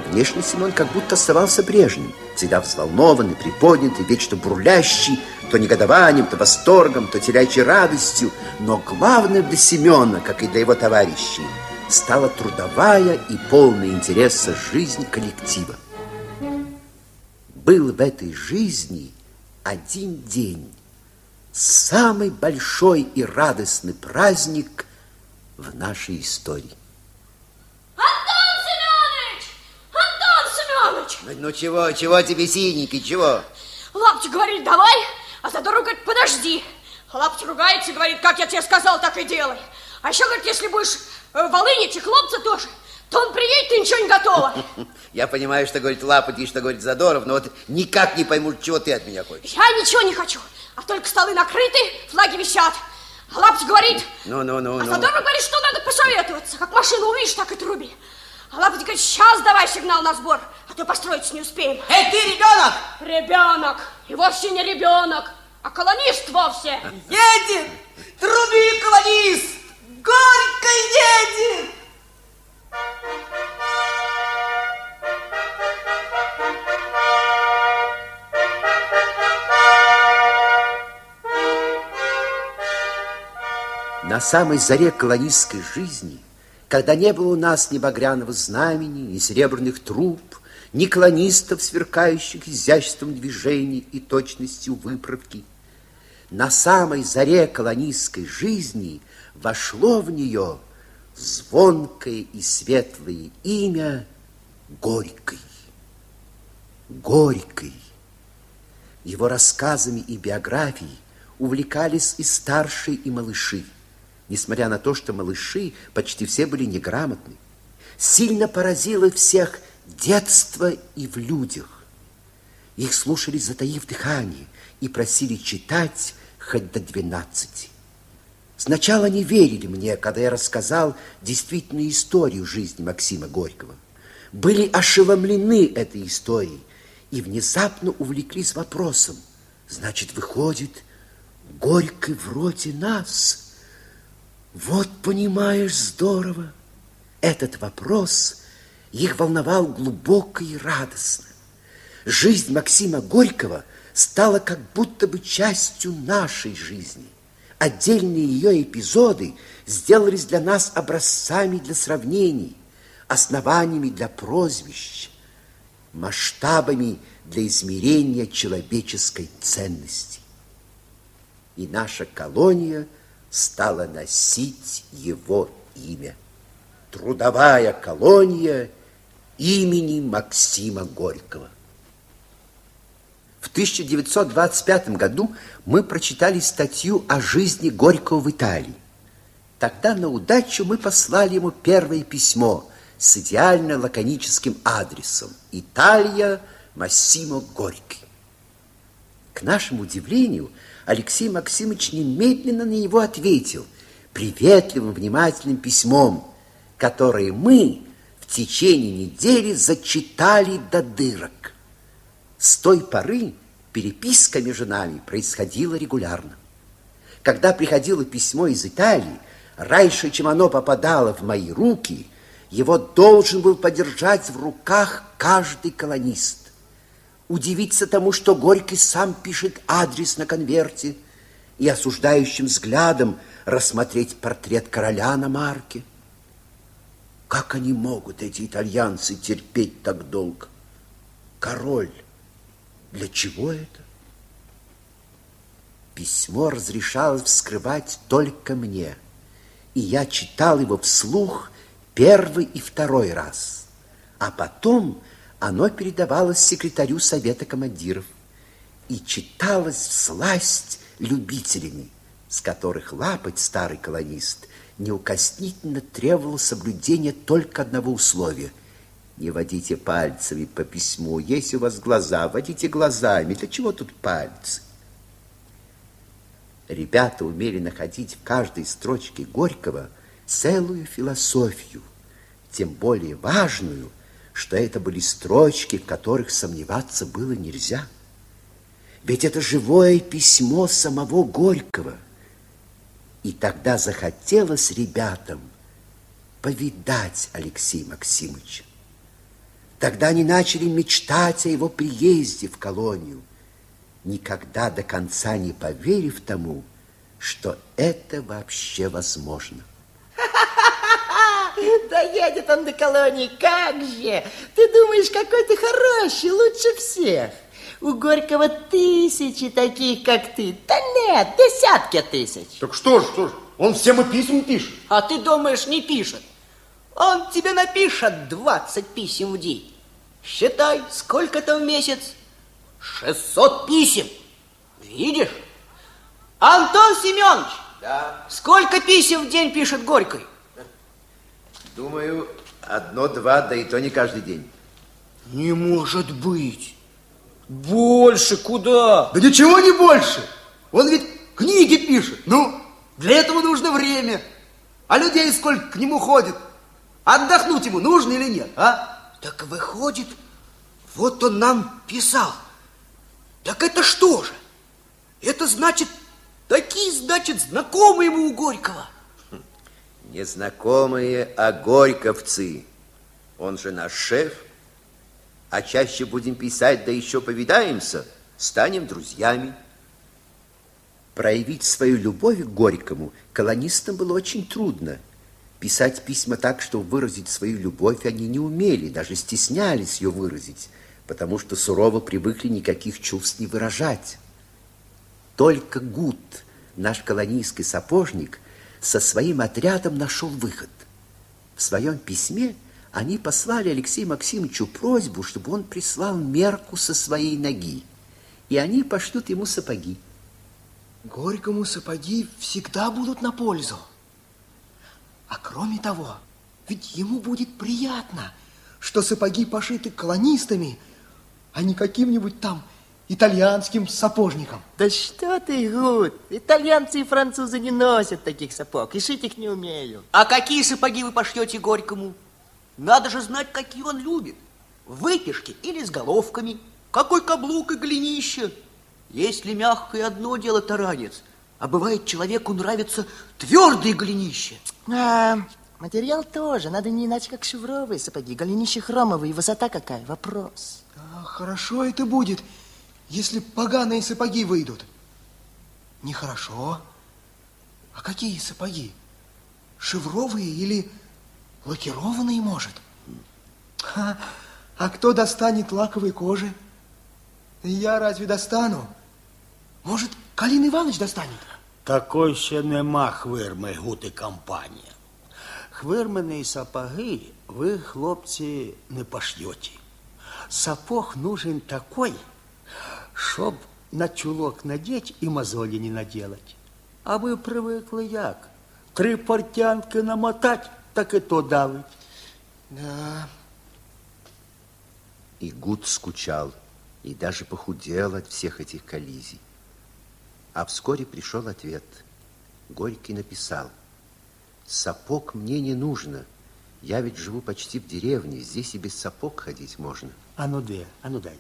Внешне Семен как будто оставался прежним, всегда взволнованный, приподнятый, вечно бурлящий, то негодованием, то восторгом, то телячьей радостью. Но главным для Семена, как и для его товарищей, стала трудовая и полная интереса жизнь коллектива. Был в этой жизни один день, самый большой и радостный праздник в нашей истории. Антон Семенович! Ну чего тебе синенький, чего? Лапти говорит, давай, а задору говорит, подожди. Лапти ругается, говорит, как я тебе сказал, так и делай. А еще, говорит, если будешь волынить и хлопца тоже, то он приедет, ты ничего не готова. Я понимаю, что говорит Лапоть, что говорит Задоров, но вот никак не пойму, чего ты от меня хочешь. Я ничего не хочу, а только столы накрыты, флаги висят. А Лапоть говорит, ну. Задоров говорит, что надо посоветоваться. Как машину увидишь, так и труби. А Лапоть говорит, сейчас давай сигнал на сбор, а то построиться не успеем. Эй, ты ребенок? Ребенок, и вовсе не ребенок, а колонист вовсе. Едет, труби колонист, Горько едет. На самой заре колонистской жизни, когда не было у нас ни багряного знамени, ни серебряных труб, ни колонистов, сверкающих изяществом движений и точностью выправки, на самой заре колонистской жизни вошло в нее звонкое и светлое имя Горький. Горький. Его рассказами и биографией увлекались и старшие, и малыши, несмотря на то, что малыши почти все были неграмотны. Сильно поразило всех детство и в людях. Их слушали, затаив дыхание, и просили читать хоть до 12. Сначала не верили мне, когда я рассказал действительную историю жизни Максима Горького. Были ошеломлены этой историей и внезапно увлеклись вопросом. Значит, выходит, Горький вроде нас. Вот, понимаешь, здорово. Этот вопрос их волновал глубоко и радостно. Жизнь Максима Горького стала как будто бы частью нашей жизни. Отдельные ее эпизоды сделались для нас образцами для сравнений, основаниями для прозвищ, масштабами для измерения человеческой ценности. И наша колония стала носить его имя. Трудовая колония имени Максима Горького. В 1925 году мы прочитали статью о жизни Горького в Италии. Тогда на удачу мы послали ему первое письмо с идеально лаконическим адресом: «Италия, Массимо Горький». К нашему удивлению, Алексей Максимович немедленно на него ответил приветливым, внимательным письмом, которое мы в течение недели зачитали до дырок. С той поры переписка между нами происходила регулярно. Когда приходило письмо из Италии, раньше, чем оно попадало в мои руки, его должен был подержать в руках каждый колонист. Удивиться тому, что Горький сам пишет адрес на конверте, и осуждающим взглядом рассмотреть портрет короля на марке. Как они могут, эти итальянцы, терпеть так долго? Король, для чего это? Письмо разрешалось вскрывать только мне, и я читал его вслух первый и второй раз, а потом оно передавалось секретарю совета командиров и читалось всласть любителями, с которых лапоть старый колонист неукоснительно требовал соблюдения только одного условия: не водите пальцами по письму, если у вас глаза, водите глазами, для чего тут пальцы? Ребята умели находить в каждой строчке Горького целую философию, тем более важную, что это были строчки, в которых сомневаться было нельзя. Ведь это живое письмо самого Горького. И тогда захотелось ребятам повидать Алексея Максимовича. Тогда они начали мечтать о его приезде в колонию, никогда до конца не поверив тому, что это вообще возможно. Доедет он до колонии, как же! Ты думаешь, какой ты хороший, лучше всех. У Горького тысячи таких, как ты. Да нет, десятки тысяч. Так что ж, он всем и письма пишет. А ты думаешь, не пишет? Он тебе напишет 20 писем в день. Считай, сколько это в месяц? 600 писем. Видишь? Антон Семенович, да. Сколько писем в день пишет Горький? Думаю, 1-2, да и то не каждый день. Не может быть. Больше куда? Да ничего не больше. Он ведь книги пишет. Ну, для этого нужно время. А людей сколько к нему ходит? Отдохнуть ему нужно или нет, а? Так выходит, вот он нам писал. Так это что же? Это значит, знакомые ему у Горького. Незнакомые, а горьковцы. Он же наш шеф. А чаще будем писать, да еще повидаемся, станем друзьями. Проявить свою любовь к Горькому колонистам было очень трудно. Писать письма так, что выразить свою любовь они не умели, даже стеснялись ее выразить, потому что сурово привыкли никаких чувств не выражать. Только Гуд, наш колонийский сапожник, со своим отрядом нашел выход. В своем письме они послали Алексею Максимовичу просьбу, чтобы он прислал мерку со своей ноги, и они пошлют ему сапоги. Горькому сапоги всегда будут на пользу. А кроме того, ведь ему будет приятно, что сапоги пошиты колонистами, а не каким-нибудь там итальянским сапожником. Да что ты, Гуд, итальянцы и французы не носят таких сапог, и шить их не умею. А какие сапоги вы пошлете Горькому? Надо же знать, какие он любит. Выпишки или с головками, какой каблук и голенище. Если мягкое, одно дело таранец, а бывает, человеку нравится твердое голенище. Материал тоже. Надо не иначе, как шевровые сапоги, голенище хромовые, высота какая. Вопрос. А, хорошо это будет, если поганые сапоги выйдут. Нехорошо. А какие сапоги? Шевровые или лакированные, может? А кто достанет лаковой кожи? Я разве достану? Может, Калин Иванович достанет? Такой ще нема хвирми, гути компанія. Хвирмені сапоги ви, хлопці, не пошьете. Сапог нужен такой, щоб на чулок надеть и мозоли не наделать. А вы привыкли як? Три портянки намотать, так и то давить. Да. И Гуд скучал, и даже похудел от всех этих коллизий. А вскоре пришел ответ. Горький написал: сапог мне не нужно. Я ведь живу почти в деревне, здесь и без сапог ходить можно. А ну де, а ну дай.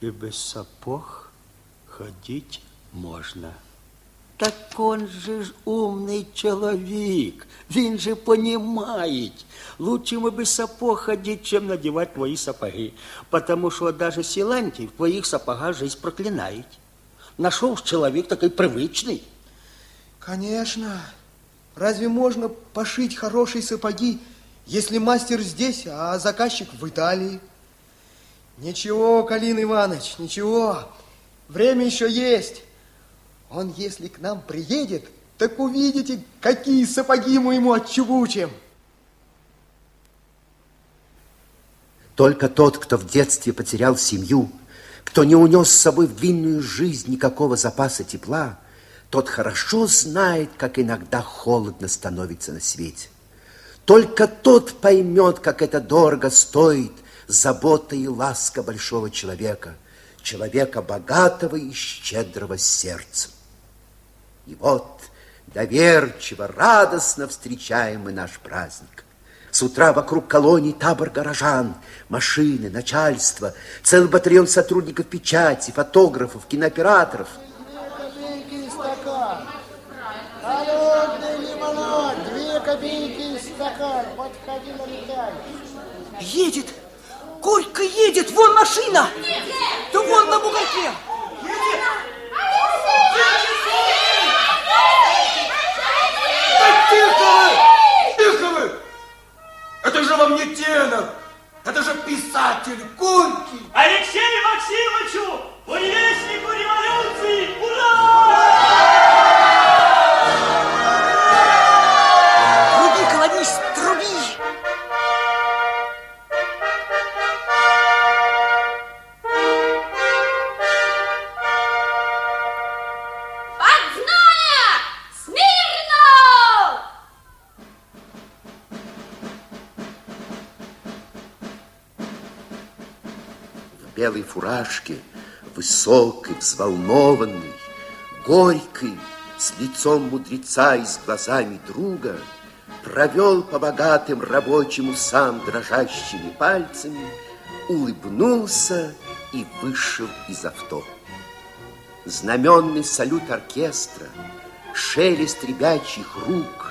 И без сапог ходить можно. Так он же ж умный человек, он же понимает. Лучше мы без сапог ходить, чем надевать твои сапоги, потому что даже силантий в твоих сапогах жизнь проклинает. Нашел человек такой привычный. Конечно. Разве можно пошить хорошие сапоги, если мастер здесь, а заказчик в Италии? Ничего, Калин Иванович, ничего. Время еще есть. Он, если к нам приедет, так увидите, какие сапоги мы ему отчебучим. Только тот, кто в детстве потерял семью, кто не унес с собой в длинную жизнь никакого запаса тепла, тот хорошо знает, как иногда холодно становится на свете. Только тот поймет, как это дорого стоит забота и ласка большого человека, человека богатого и щедрого сердца. И вот доверчиво, радостно встречаем мы наш праздник. С утра вокруг колоний табор горожан, машины, начальство, целый батальон сотрудников печати, фотографов, кинооператоров. Две копейки стакан. Холодный лимонад, 2 копейки стакан. Подходи, налетай. Едет. Горько едет. Вон машина. Да вон на бугорке. Едет. Это же вам не тенор, это же писатель Горький. Алексею Максимовичу, буревестнику революции, ура! Труби, колонист, труби! Под знамя! Смирно! В белой фуражке, высокий, взволнованный, Горький, с лицом мудреца и с глазами друга, провел по богатым рабочим усам дрожащими пальцами, улыбнулся и вышел из авто. Знаменный салют оркестра, шелест ребячих рук,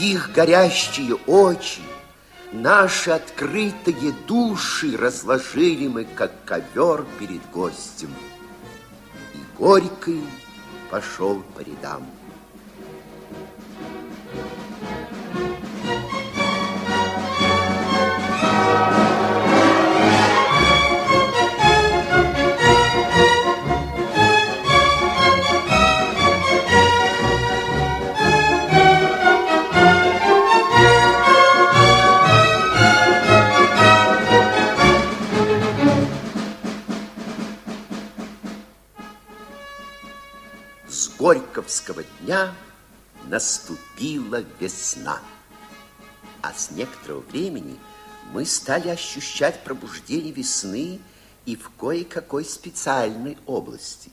их горящие очи, наши открытые души разложили мы, как ковер, перед гостем. И Горький пошел по рядам. Горьковского дня наступила весна, а с некоторого времени мы стали ощущать пробуждение весны и в кое-какой специальной области.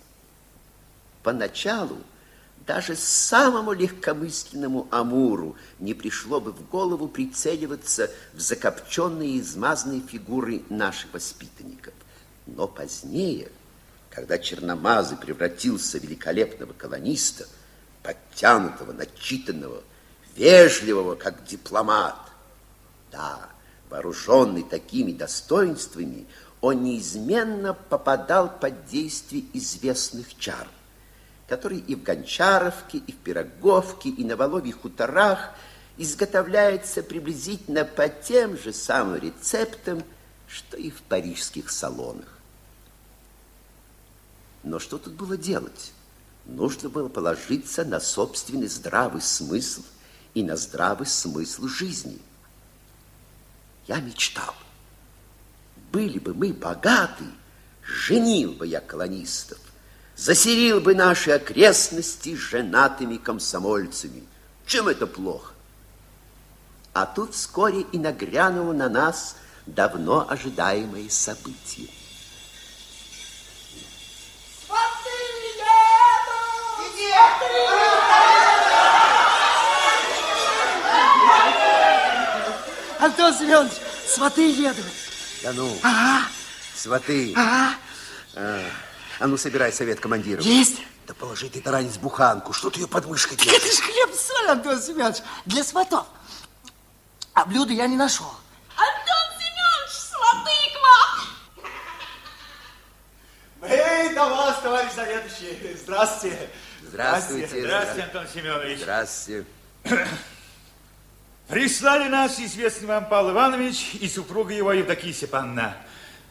Поначалу даже самому легкомысленному амуру не пришло бы в голову прицеливаться в закопченные и измазанные фигуры наших воспитанников, но позднее, когда Черномазый превратился в великолепного колониста, подтянутого, начитанного, вежливого, как дипломат. Да, вооруженный такими достоинствами, он неизменно попадал под действие известных чар, которые и в Гончаровке, и в Пироговке, и на Воловьих хуторах изготовляется приблизительно по тем же самым рецептам, что и в парижских салонах. Но что тут было делать? Нужно было положиться на собственный здравый смысл и на здравый смысл жизни. Я мечтал. Были бы мы богаты, женил бы я колонистов, заселил бы наши окрестности женатыми комсомольцами. Чем это плохо? А тут вскоре и нагрянуло на нас давно ожидаемое событие. Антон Семенович, сваты едут. Да ну, ага. Сваты. Ага. А ну, собирай совет командиров. Есть. Да положи ты, таранец, буханку. Что ты ее под мышкой делаешь? Это ж хлеб-соль, Антон Семенович, для сватов. А блюда я не нашел. Антон Семенович, сваты к вам. Мы до вас, товарищ заведующий. Здравствуйте. Здравствуйте. Здравствуйте, Антон Семенович. Здравствуйте. Прислали нас известный вам Павел Иванович и супруга его Евдокия Степановна.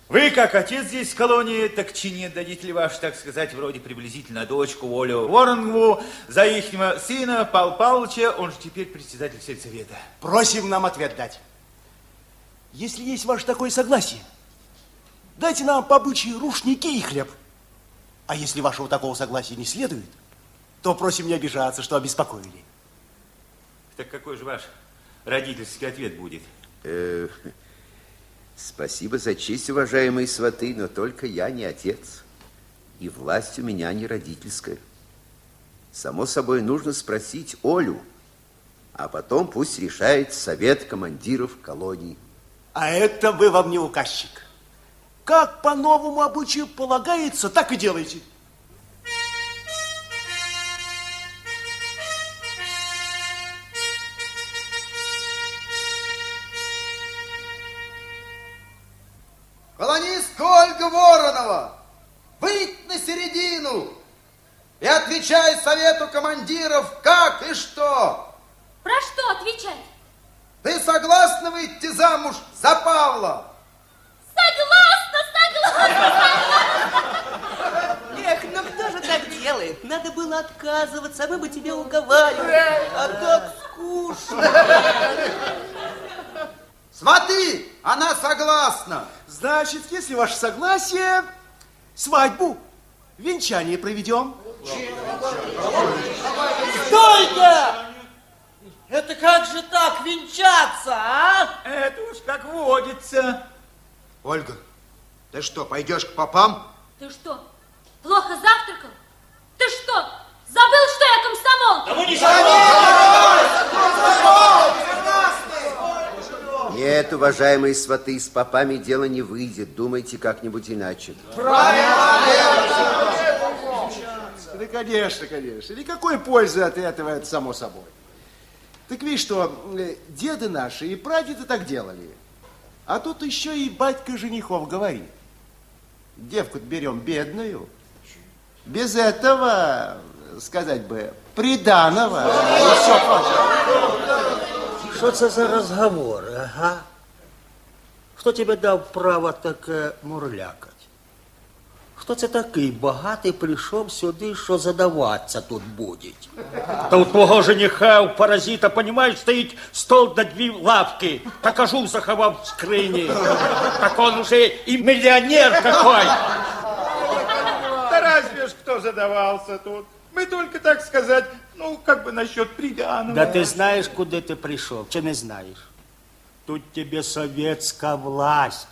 Вы, как отец здесь в колонии, так чине дадите ли ваш, так сказать, вроде приблизительно дочку Олю Воронгову за ихнего сына Павла Павловича, он же теперь председатель сельсовета. Просим нам ответ дать. Если есть ваше такое согласие, дайте нам по обычаю рушники и хлеб. А если вашего такого согласия не следует, то просим не обижаться, что обеспокоили. Так какой же ваш родительский ответ будет? Спасибо за честь, уважаемые сваты, но только я не отец. И власть у меня не родительская. Само собой, нужно спросить Олю, а потом пусть решает совет командиров колонии. А это вы вам не указчик. Как по новому обычаю полагается, так и делайте. Воронова, выйдь на середину и отвечай совету командиров, как и что. Про что отвечай? Ты согласна выйти замуж за Павла? Согласна. Эх, ну кто же так делает? Надо было отказываться, а мы бы тебя уговаривали. А так скучно. Смотри, она согласна. Значит, если ваше согласие, свадьбу, венчание проведем. Стойте! Это как же так венчаться, а? Это уж как водится. Ольга, ты что, пойдешь к попам? Ты что, плохо завтракал? Ты что, забыл, что я комсомолка? Да вы не забыл! Нет, уважаемые сваты, с попами дело не выйдет. Думайте как-нибудь иначе. Правильно! Да, конечно, конечно. Никакой пользы от этого, это само собой. Так видишь, что деды наши и прадеды так делали. А тут еще и батька женихов говорит. Девку берем бедную. Без этого, сказать бы, приданого. Что это за разговор, ага? Кто тебе дал право таке мурлякать? Хто це такий багатий прийшов сюди, що задаватися тут буде? Та у твого жениха, у паразита, понімаєш, стоїть стол на дві лавки, та кожух заховав в скрині. Так он уже і мільйонер такой. Та разве ж хто задавався тут? Мы только, так сказать, ну, как бы насчет приданого. Да ты знаешь, куда ты пришел, че не знаешь? Тут тебе советская власть.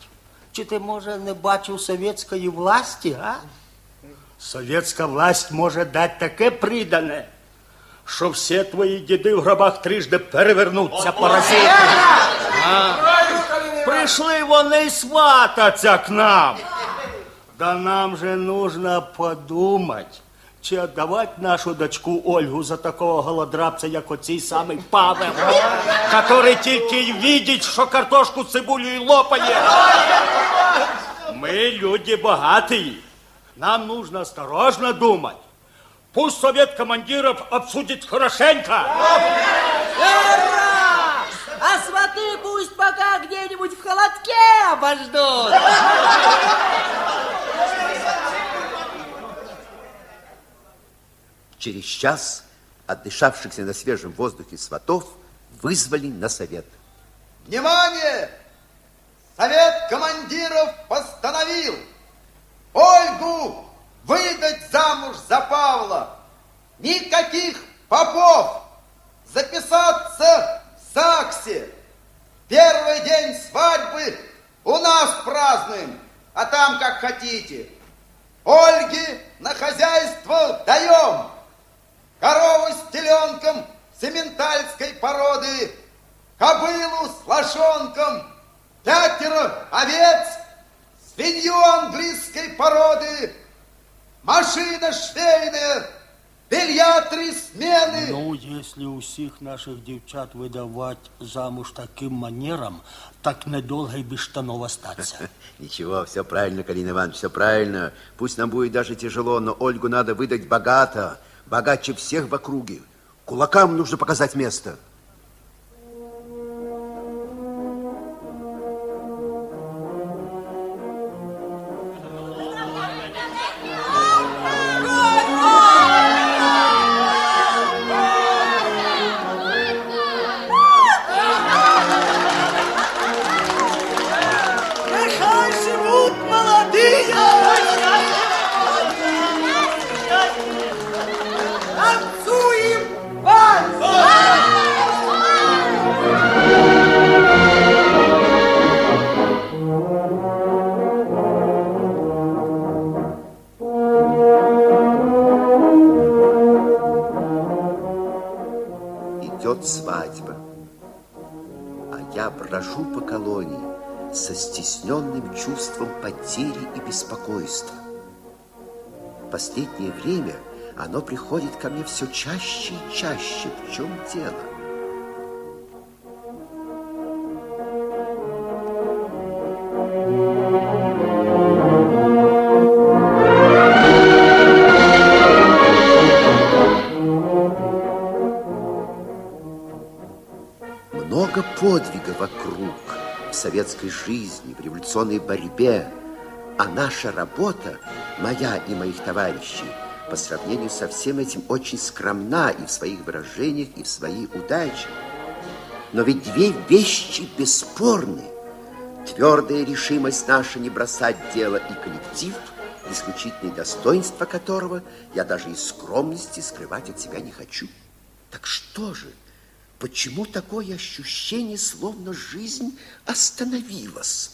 Чи ты, может, не бачил советской власти, а? Советская власть может дать такое приданное, что все твои деды в гробах трижды перевернутся, паразиты. Пришли вони свататься к нам. Да нам же нужно подумать. Чи отдавать нашу дочку Ольгу за такого голодрабца, як оцей самий Павел, который только и видит, что картошку, цибулю и лопает. Мы люди богатые. Нам нужно осторожно думать. Пусть совет командиров обсудит хорошенько. Ура! А сваты пусть пока где-нибудь в холодке обождут. Через час отдышавшихся на свежем воздухе сватов вызвали на совет. Внимание! Совет командиров постановил Ольгу выдать замуж за Павла. Никаких попов. Записаться в ЗАГСе. Первый день свадьбы у нас празднуем, а там как хотите. Ольге на хозяйство даем. Корову с теленком сементальской породы, кобылу с лошонком, 5 овец, свинью английской породы, машина швейная, белья 3 смены. Ну, если у всех наших девчат выдавать замуж таким манером, так недолго и без штанов остаться. Ничего, все правильно, Калина Иванович, все правильно. Пусть нам будет даже тяжело, но Ольгу надо выдать богато. Богаче всех в округе. Кулакам нужно показать место. Свадьба, а я брожу по колонии со стесненным чувством потери и беспокойства. В последнее время оно приходит ко мне все чаще и чаще. В чем дело? Подвига вокруг, в советской жизни, в революционной борьбе. А наша работа, моя и моих товарищей, по сравнению со всем этим очень скромна и в своих выражениях, и в своей удаче. Но ведь 2 вещи бесспорны. Твердая решимость наша не бросать дело и коллектив, исключительные достоинства которого я даже из скромности скрывать от себя не хочу. Так что же? Почему такое ощущение, словно жизнь остановилась?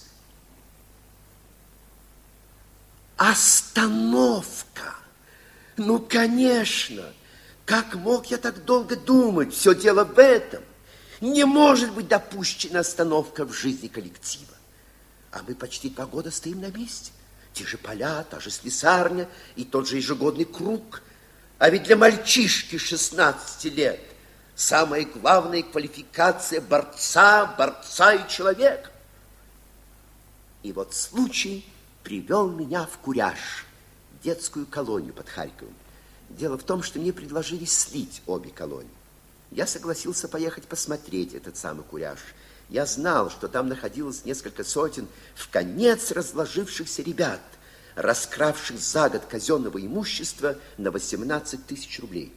Остановка! Ну, конечно! Как мог я так долго думать? Все дело в этом. Не может быть допущена остановка в жизни коллектива. А мы почти 2 года стоим на месте. Те же поля, та же слесарня и тот же ежегодный круг. А ведь для мальчишки 16 лет самая главная квалификация борца и человека. И вот случай привел меня в Куряж, детскую колонию под Харьковом. Дело в том, что мне предложили слить обе колонии. Я согласился поехать посмотреть этот самый Куряж. Я знал, что там находилось несколько сотен вконец разложившихся ребят, раскравших за год казенного имущества на 18 000 рублей.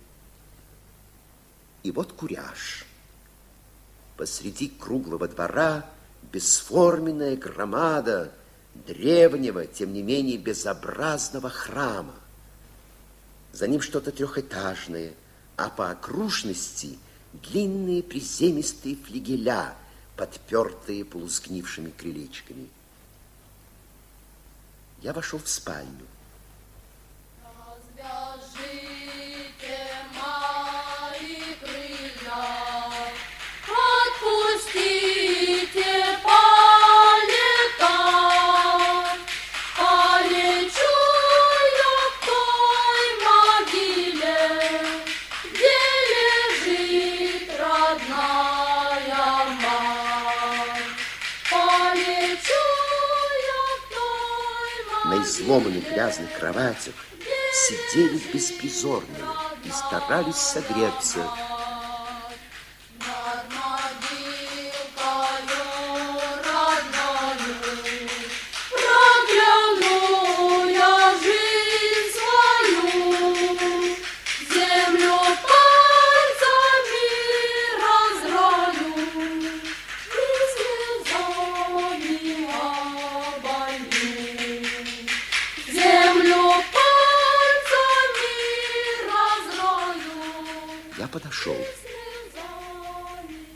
И вот Куряж. Посреди круглого двора бесформенная громада древнего, тем не менее безобразного храма. За ним что-то 3-этажное, а по окружности длинные приземистые флигеля, подпертые полусгнившими крылечками. Я вошел в спальню. Полетаю, полечу я в той могиле. на изломанных грязных кроватях сидели беспризорные и старались согреться. Подошел.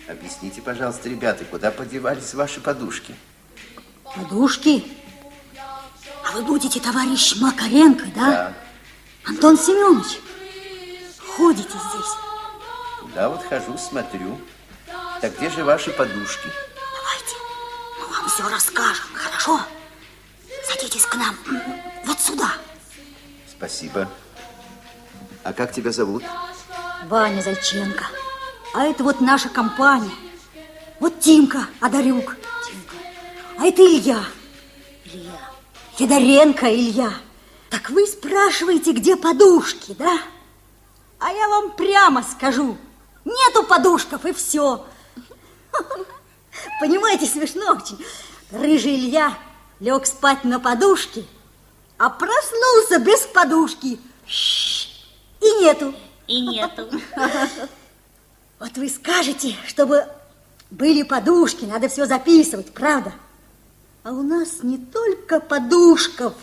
Объясните, пожалуйста, ребята, куда подевались ваши подушки? Подушки? А вы будете товарищ Макаренко, да? Да. Антон Семенович, ходите здесь? Да, вот хожу, смотрю. Так где же ваши подушки? Давайте, мы вам все расскажем, хорошо? Садитесь к нам, вот сюда. Спасибо. А как тебя зовут? Ваня Зайченко. А это вот наша компания. Вот Тимка Одарюк. Тимка. А это Илья. Илья. Федоренко Илья. Так вы спрашиваете, где подушки, да? А я вам прямо скажу. Нету подушков, и все. Понимаете, смешно очень. Рыжий Илья лег спать на подушке, а проснулся без подушки. И нету. И нету. Вот вы скажете, чтобы были подушки, надо все записывать, правда? А у нас не только подушков,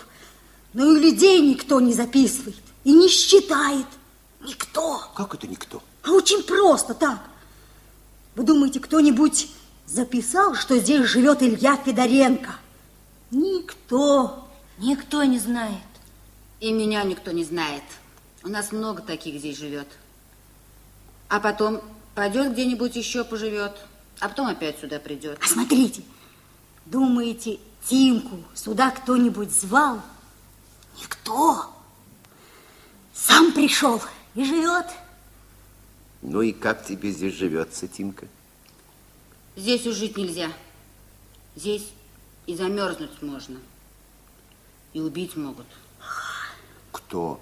но и людей никто не записывает и не считает. Никто. Как это никто? А очень просто так. Вы думаете, кто-нибудь записал, что здесь живет Илья Федоренко? Никто. Никто не знает. И меня никто не знает. У нас много таких здесь живет. А потом пойдет где-нибудь еще поживет, а потом опять сюда придет. А смотрите, думаете, Тимку сюда кто-нибудь звал? Никто. Сам пришел и живет. Ну и как тебе здесь живется, Тимка? Здесь уж жить нельзя. Здесь и замерзнуть можно. И убить могут. Кто?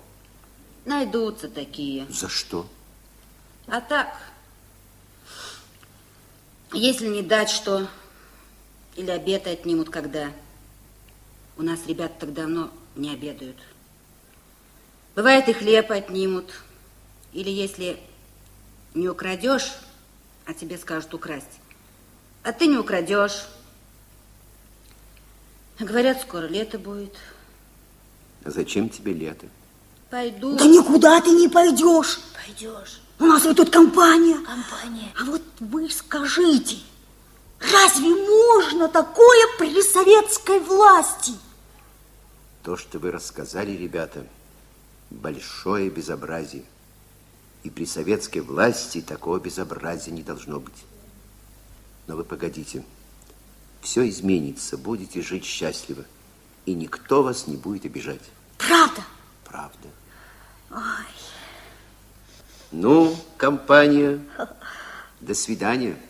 Найдутся такие. За что? А так, если не дать что, или обеды отнимут когда. У нас ребята так давно не обедают. Бывает, и хлеб отнимут. Или если не украдешь, а тебе скажут украсть, а ты не украдешь. Говорят, скоро лето будет. А зачем тебе лето? Пойду. Да никуда ты не пойдешь. Пойдешь. У нас вот тут компания. Компания. А вот вы скажите, разве можно такое при советской власти? То, что вы рассказали, ребята, большое безобразие. И при советской власти такого безобразия не должно быть. Но вы погодите. Все изменится, будете жить счастливо. И никто вас не будет обижать. Правда? Правда. Ой. Ну, компания, до свидания.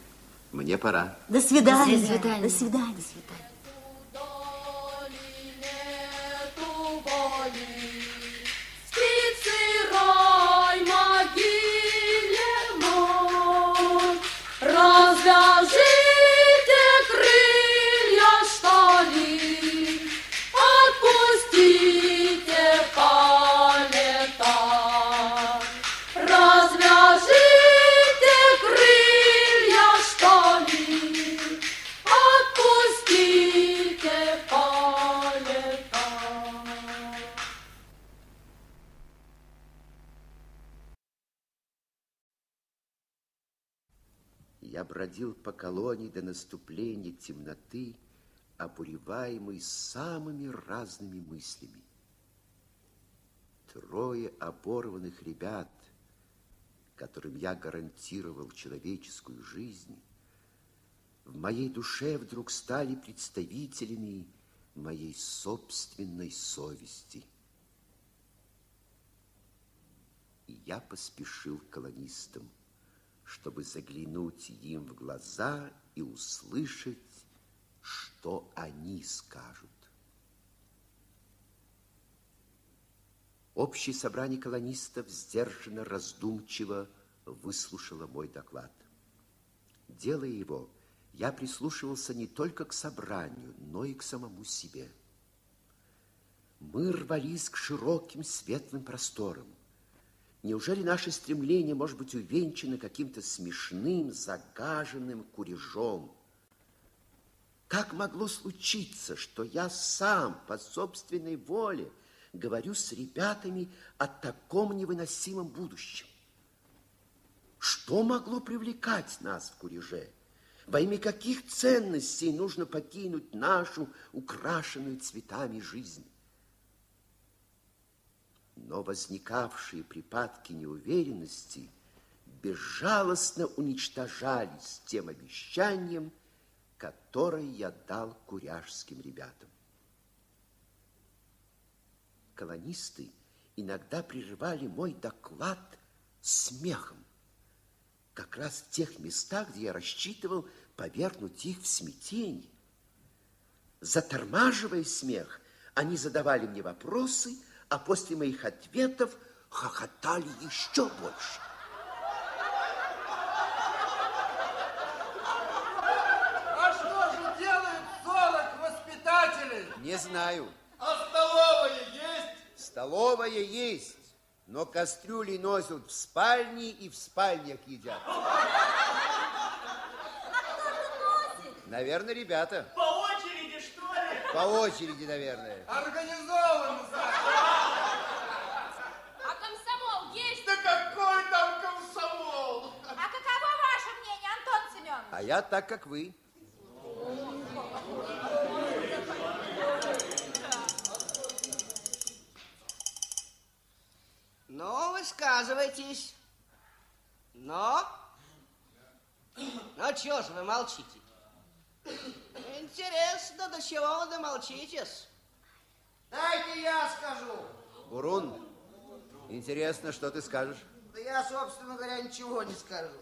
Мне пора. До свидания. До свидания. До свидания. До свидания. Я бродил по колонии до наступления темноты, обуреваемый самыми разными мыслями. Трое оборванных ребят, которым я гарантировал человеческую жизнь, в моей душе вдруг стали представителями моей собственной совести. И я поспешил к колонистам, чтобы заглянуть им в глаза и услышать, что они скажут. Общее собрание колонистов сдержанно, раздумчиво выслушало мой доклад. Делая его, я прислушивался не только к собранию, но и к самому себе. Мы рвались к широким светлым просторам. Неужели наше стремление может быть увенчано каким-то смешным, загаженным курежом? Как могло случиться, что я сам по собственной воле говорю с ребятами о таком невыносимом будущем? Что могло привлекать нас в куряже? Во имя каких ценностей нужно покинуть нашу украшенную цветами жизнь? Но возникавшие припадки неуверенности безжалостно уничтожались тем обещанием, которое я дал куряжским ребятам. Колонисты иногда прерывали мой доклад смехом, как раз в тех местах, где я рассчитывал повергнуть их в смятение. Затормаживая смех, они задавали мне вопросы, а после моих ответов хохотали еще больше. А что же делают 40 воспитателей? Не знаю. А столовая есть? Столовая есть, но кастрюли носят в спальне и в спальнях едят. А кто же носит? Наверное, ребята. По очереди, что ли? По очереди, наверное. Организовано, значит. А я так, как вы. Ну, высказывайтесь. Ну, чего же вы молчите? Интересно, до чего вы домолчитесь? Дайте я скажу. Бурун, интересно, что ты скажешь? Да я, собственно говоря, ничего не скажу.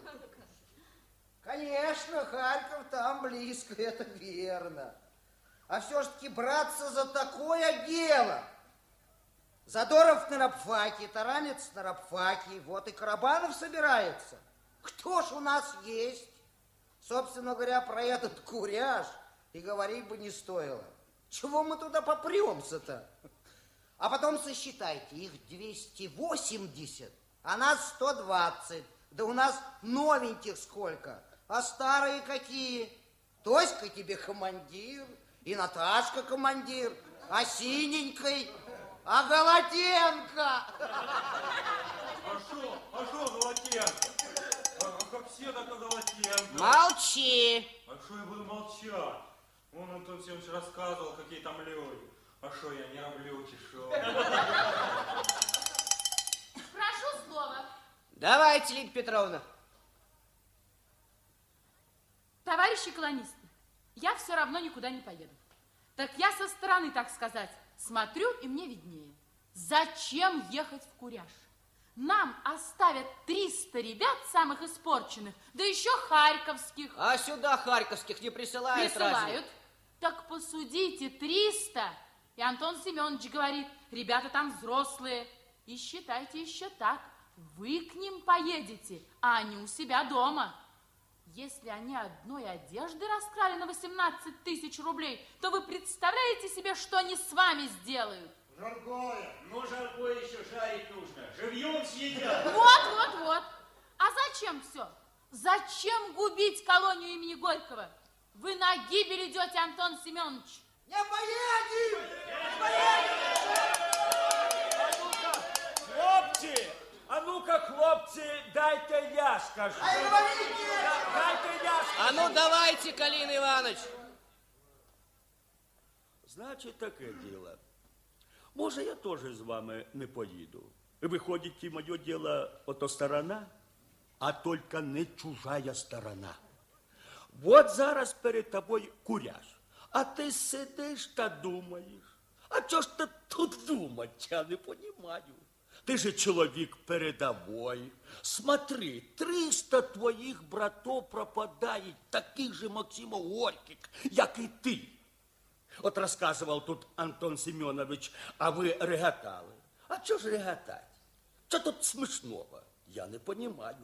Конечно, Харьков там близко, это верно. А все-таки браться за такое дело. Задоров на рабфаке, Таранец на рабфаке, вот и Карабанов собирается. Кто ж у нас есть? Собственно говоря, про этот куряж и говорить бы не стоило. Чего мы туда попремся-то? А потом сосчитайте, их 280, а нас 120. Да у нас новеньких сколько. А старые какие? Тоська тебе командир, и Наташка командир, а Синенькой, а Голотенко. А что Голотенко? Как все, так и Голотенко. Молчи. А что я буду молчать? Он Антон Семенович рассказывал, какие там люди. А что я не люблю, что? Прошу слова. Давайте, Лидия Петровна. Товарищи колонисты, я все равно никуда не поеду. Так я со стороны, так сказать, смотрю, и мне виднее. Зачем ехать в Куряж? Нам оставят 300 ребят самых испорченных, да еще харьковских. А сюда харьковских не присылают? Присылают. Разве? Так посудите, 300. И Антон Семенович говорит, ребята там взрослые. И считайте еще так. Вы к ним поедете, а они у себя дома. Если они одной одежды раскрали на 18 000 рублей, то вы представляете себе, что они с вами сделают? Жаркое. Ну, жаркое еще жарить нужно. Живьем съедят. Вот. А зачем все? Зачем губить колонию имени Горького? Вы на гибель идете, Антон Семенович. Не поедем! Не поедем! А ну-ка, хлопцы, дайте я скажу. Дайте я скажу. А ну давайте, Калина Иванович. Значить, таке діло. Може, я теж з вами не поїду. Виходить, і моє діло ото сторона, а тільки не чужая сторона. Вот зараз перед тобою куряж, а ти сидиш та думаєш. А чого ж ти тут думать, я не понимаю. Ты же человек передовой. Смотри, 300 твоих братов пропадает, таких же Максима Горьких, как и ты. Вот рассказывал тут Антон Семенович, а вы реготали. А чого ж реготать? Що тут смішного? Я не понимаю.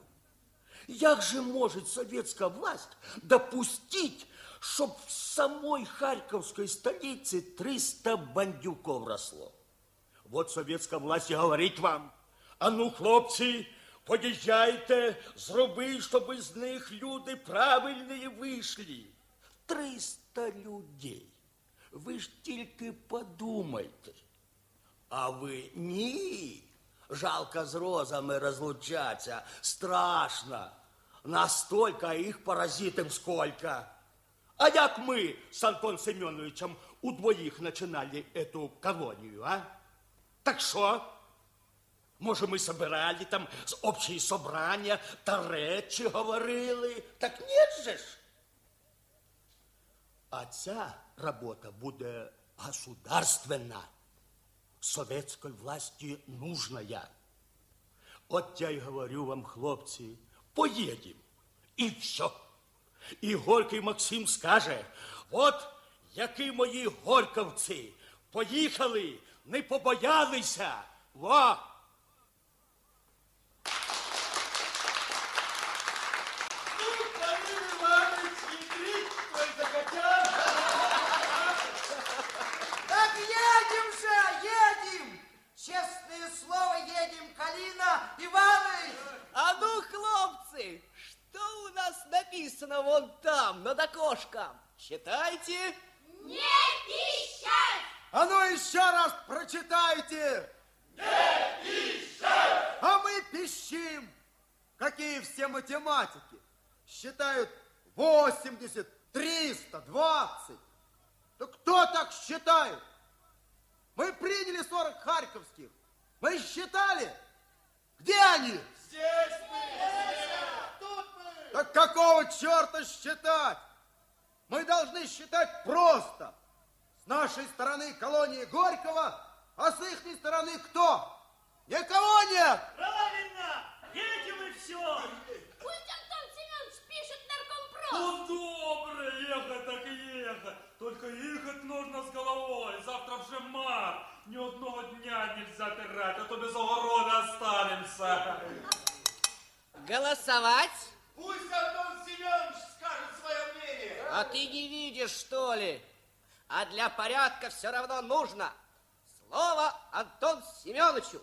Як же может советская власть допустить, чтоб в самой харьковской столице 300 бандюков росло? Вот советская власть и говорит вам: а ну, хлопцы, подъезжайте, зроби, чтобы из них люди правильные вышли. 300 людей. Вы ж только подумайте. А вы ні. Жалко с розами разлучаться, страшно. Настолько их паразитов сколько. А как мы с Антоном Семеновичем у двоих начинали эту колонию, а? Так что? Может, мы собирали там общие собрания, та речи говорили? Так нет же ж. А ця работа будет государственна. Советской власти нужная. Вот я и говорю вам, хлопцы, поедем. И все. И Горький Максим скаже: вот, які мої горьковці, поїхали, не побоялися. Во! Написано вон там, над окошком. Читайте. Не пищать! А ну еще раз прочитайте. Не пищать! А мы пищим. Какие все математики. Считают 80, 300, 20. Да кто так считает? Мы приняли 40 харьковских. Мы считали. Где они? Здесь мы. Так какого черта считать? Мы должны считать просто. С нашей стороны колонии Горького, а с их стороны кто? Никого нет! Правильно! Едем и все! Пусть Антон Семенович пишет наркомпрос! Ну, добре, ехать так и ехать. Только ехать нужно с головой. Завтра уже март. Ни одного дня нельзя терять, а то без огорода останемся. Голосовать? Пусть Антон Семенович скажет свое мнение. А ты не видишь, что ли? А для порядка все равно нужно. Слово Антону Семеновичу.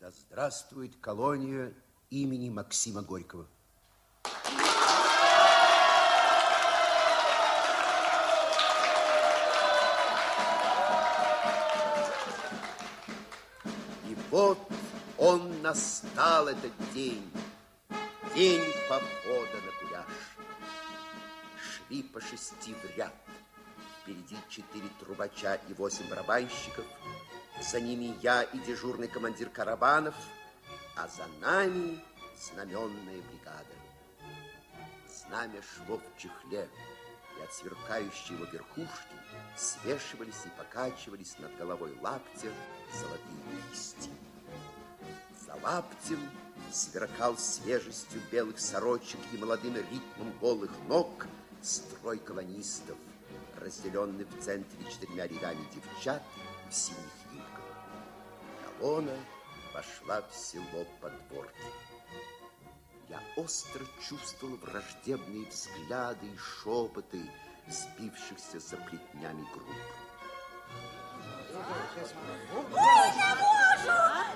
Да здравствует колония имени Максима Горького. И вот он настал, этот день. День похода на Куряж. Шли по 6 в ряд. Впереди 4 трубача и 8 барабанщиков. За ними я и дежурный командир караванов, а за нами знаменная бригада. Знамя шло в чехле, и от сверкающей его верхушки свешивались и покачивались над головой лаптя золотые листья. За лаптем сверкал свежестью белых сорочек и молодым ритмом голых ног строй колонистов, разделенный в центре 4 рядами девчат в синих юбках. Колонна вошла в село Подворки. Я остро чувствовал враждебные взгляды и шепоты сбившихся за плетнями групп.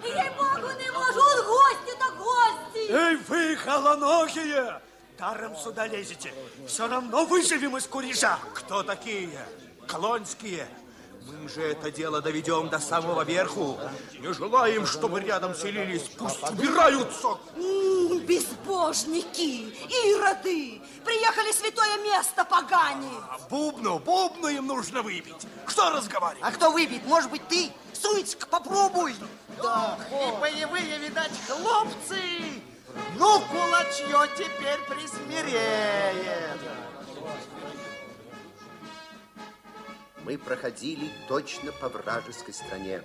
Ей-богу, не можу, он гости-то гости! Эй, вы, холоногие! Даром сюда лезете. Все равно выживем из Куряжа. Кто такие? Колонские. Мы же это дело доведем до самого верху. Не желаем, чтобы рядом селились. Пусть убираются. Безбожники, ироды. Приехали святое место поганить. Бубну им нужно выбить. Кто разговаривает? А кто выбит? Может быть, ты? Суицк, попробуй. Да, и боевые, видать, хлопцы. Ну, кулачье теперь присмиреет. Мы проходили точно по вражеской стране,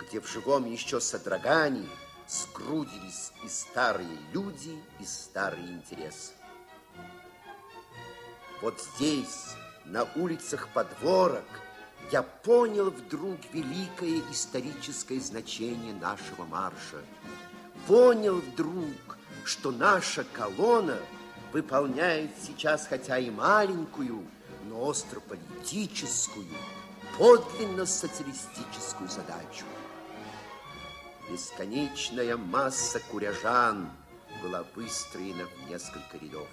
где в живом еще содрогании сгрудились и старые люди, и старые интересы. Вот здесь, на улицах Подворок, я понял вдруг великое историческое значение нашего марша. Понял вдруг, что наша колонна выполняет сейчас, хотя и маленькую, но острополитическую, подлинно социалистическую задачу. Бесконечная масса куряжан была выстроена в несколько рядов.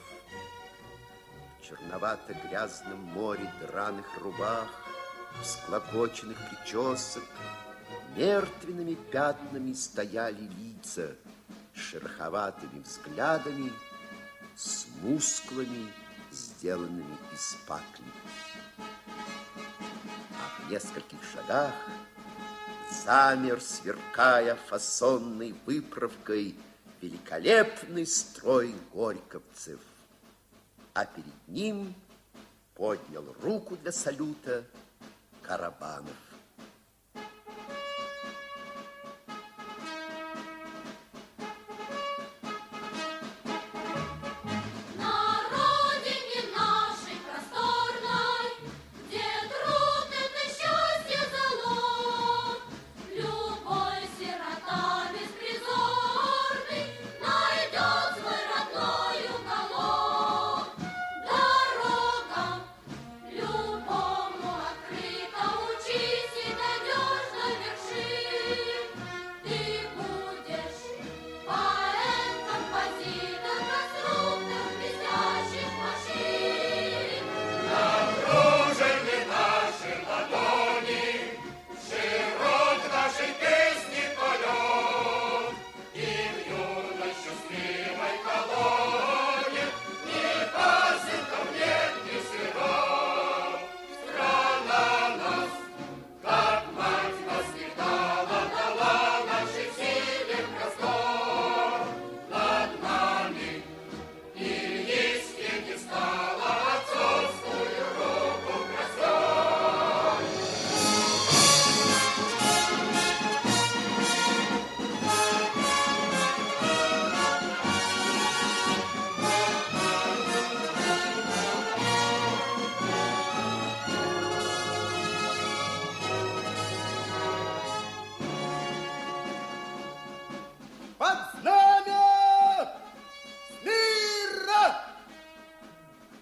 В черновато-грязном море драных рубах, всклокоченных причесок, мертвенными пятнами стояли лица с шероховатыми взглядами, с мускулами, сделанными из пакли. А в нескольких шагах замер, сверкая фасонной выправкой, великолепный строй горьковцев. А перед ним поднял руку для салюта Карабанов.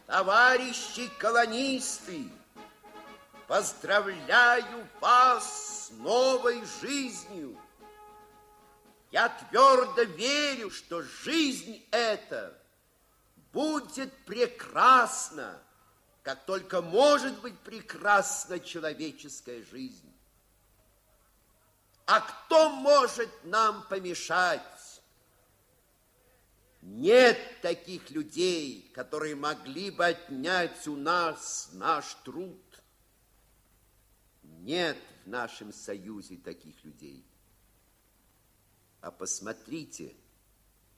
Товарищи колонисты, поздравляю вас с новой жизнью. Я твердо верю, что жизнь эта будет прекрасна, как только может быть прекрасна человеческая жизнь. А кто может нам помешать? Нет таких людей, которые могли бы отнять у нас наш труд. Нет в нашем союзе таких людей. А посмотрите,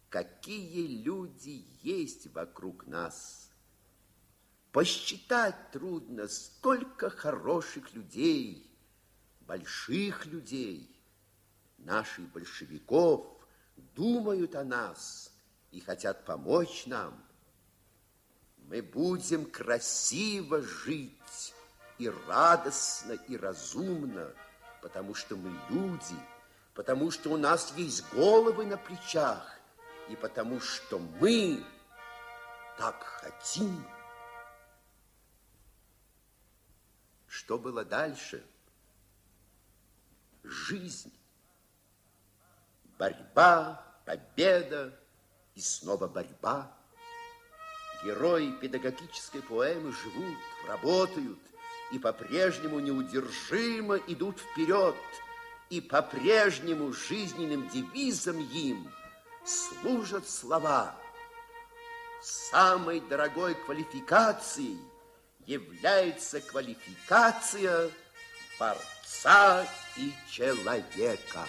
какие люди есть вокруг нас. Посчитать трудно, сколько хороших людей, больших людей, наших большевиков думают о нас и хотят помочь нам. Мы будем красиво жить, и радостно, и разумно, потому что мы люди, потому что у нас есть головы на плечах, и потому что мы так хотим. Что было дальше? Жизнь, борьба, победа, и снова борьба. Герои педагогической поэмы живут, работают и по-прежнему неудержимо идут вперед. И по-прежнему жизненным девизом им служат слова. Самой дорогой квалификацией является квалификация борца и человека.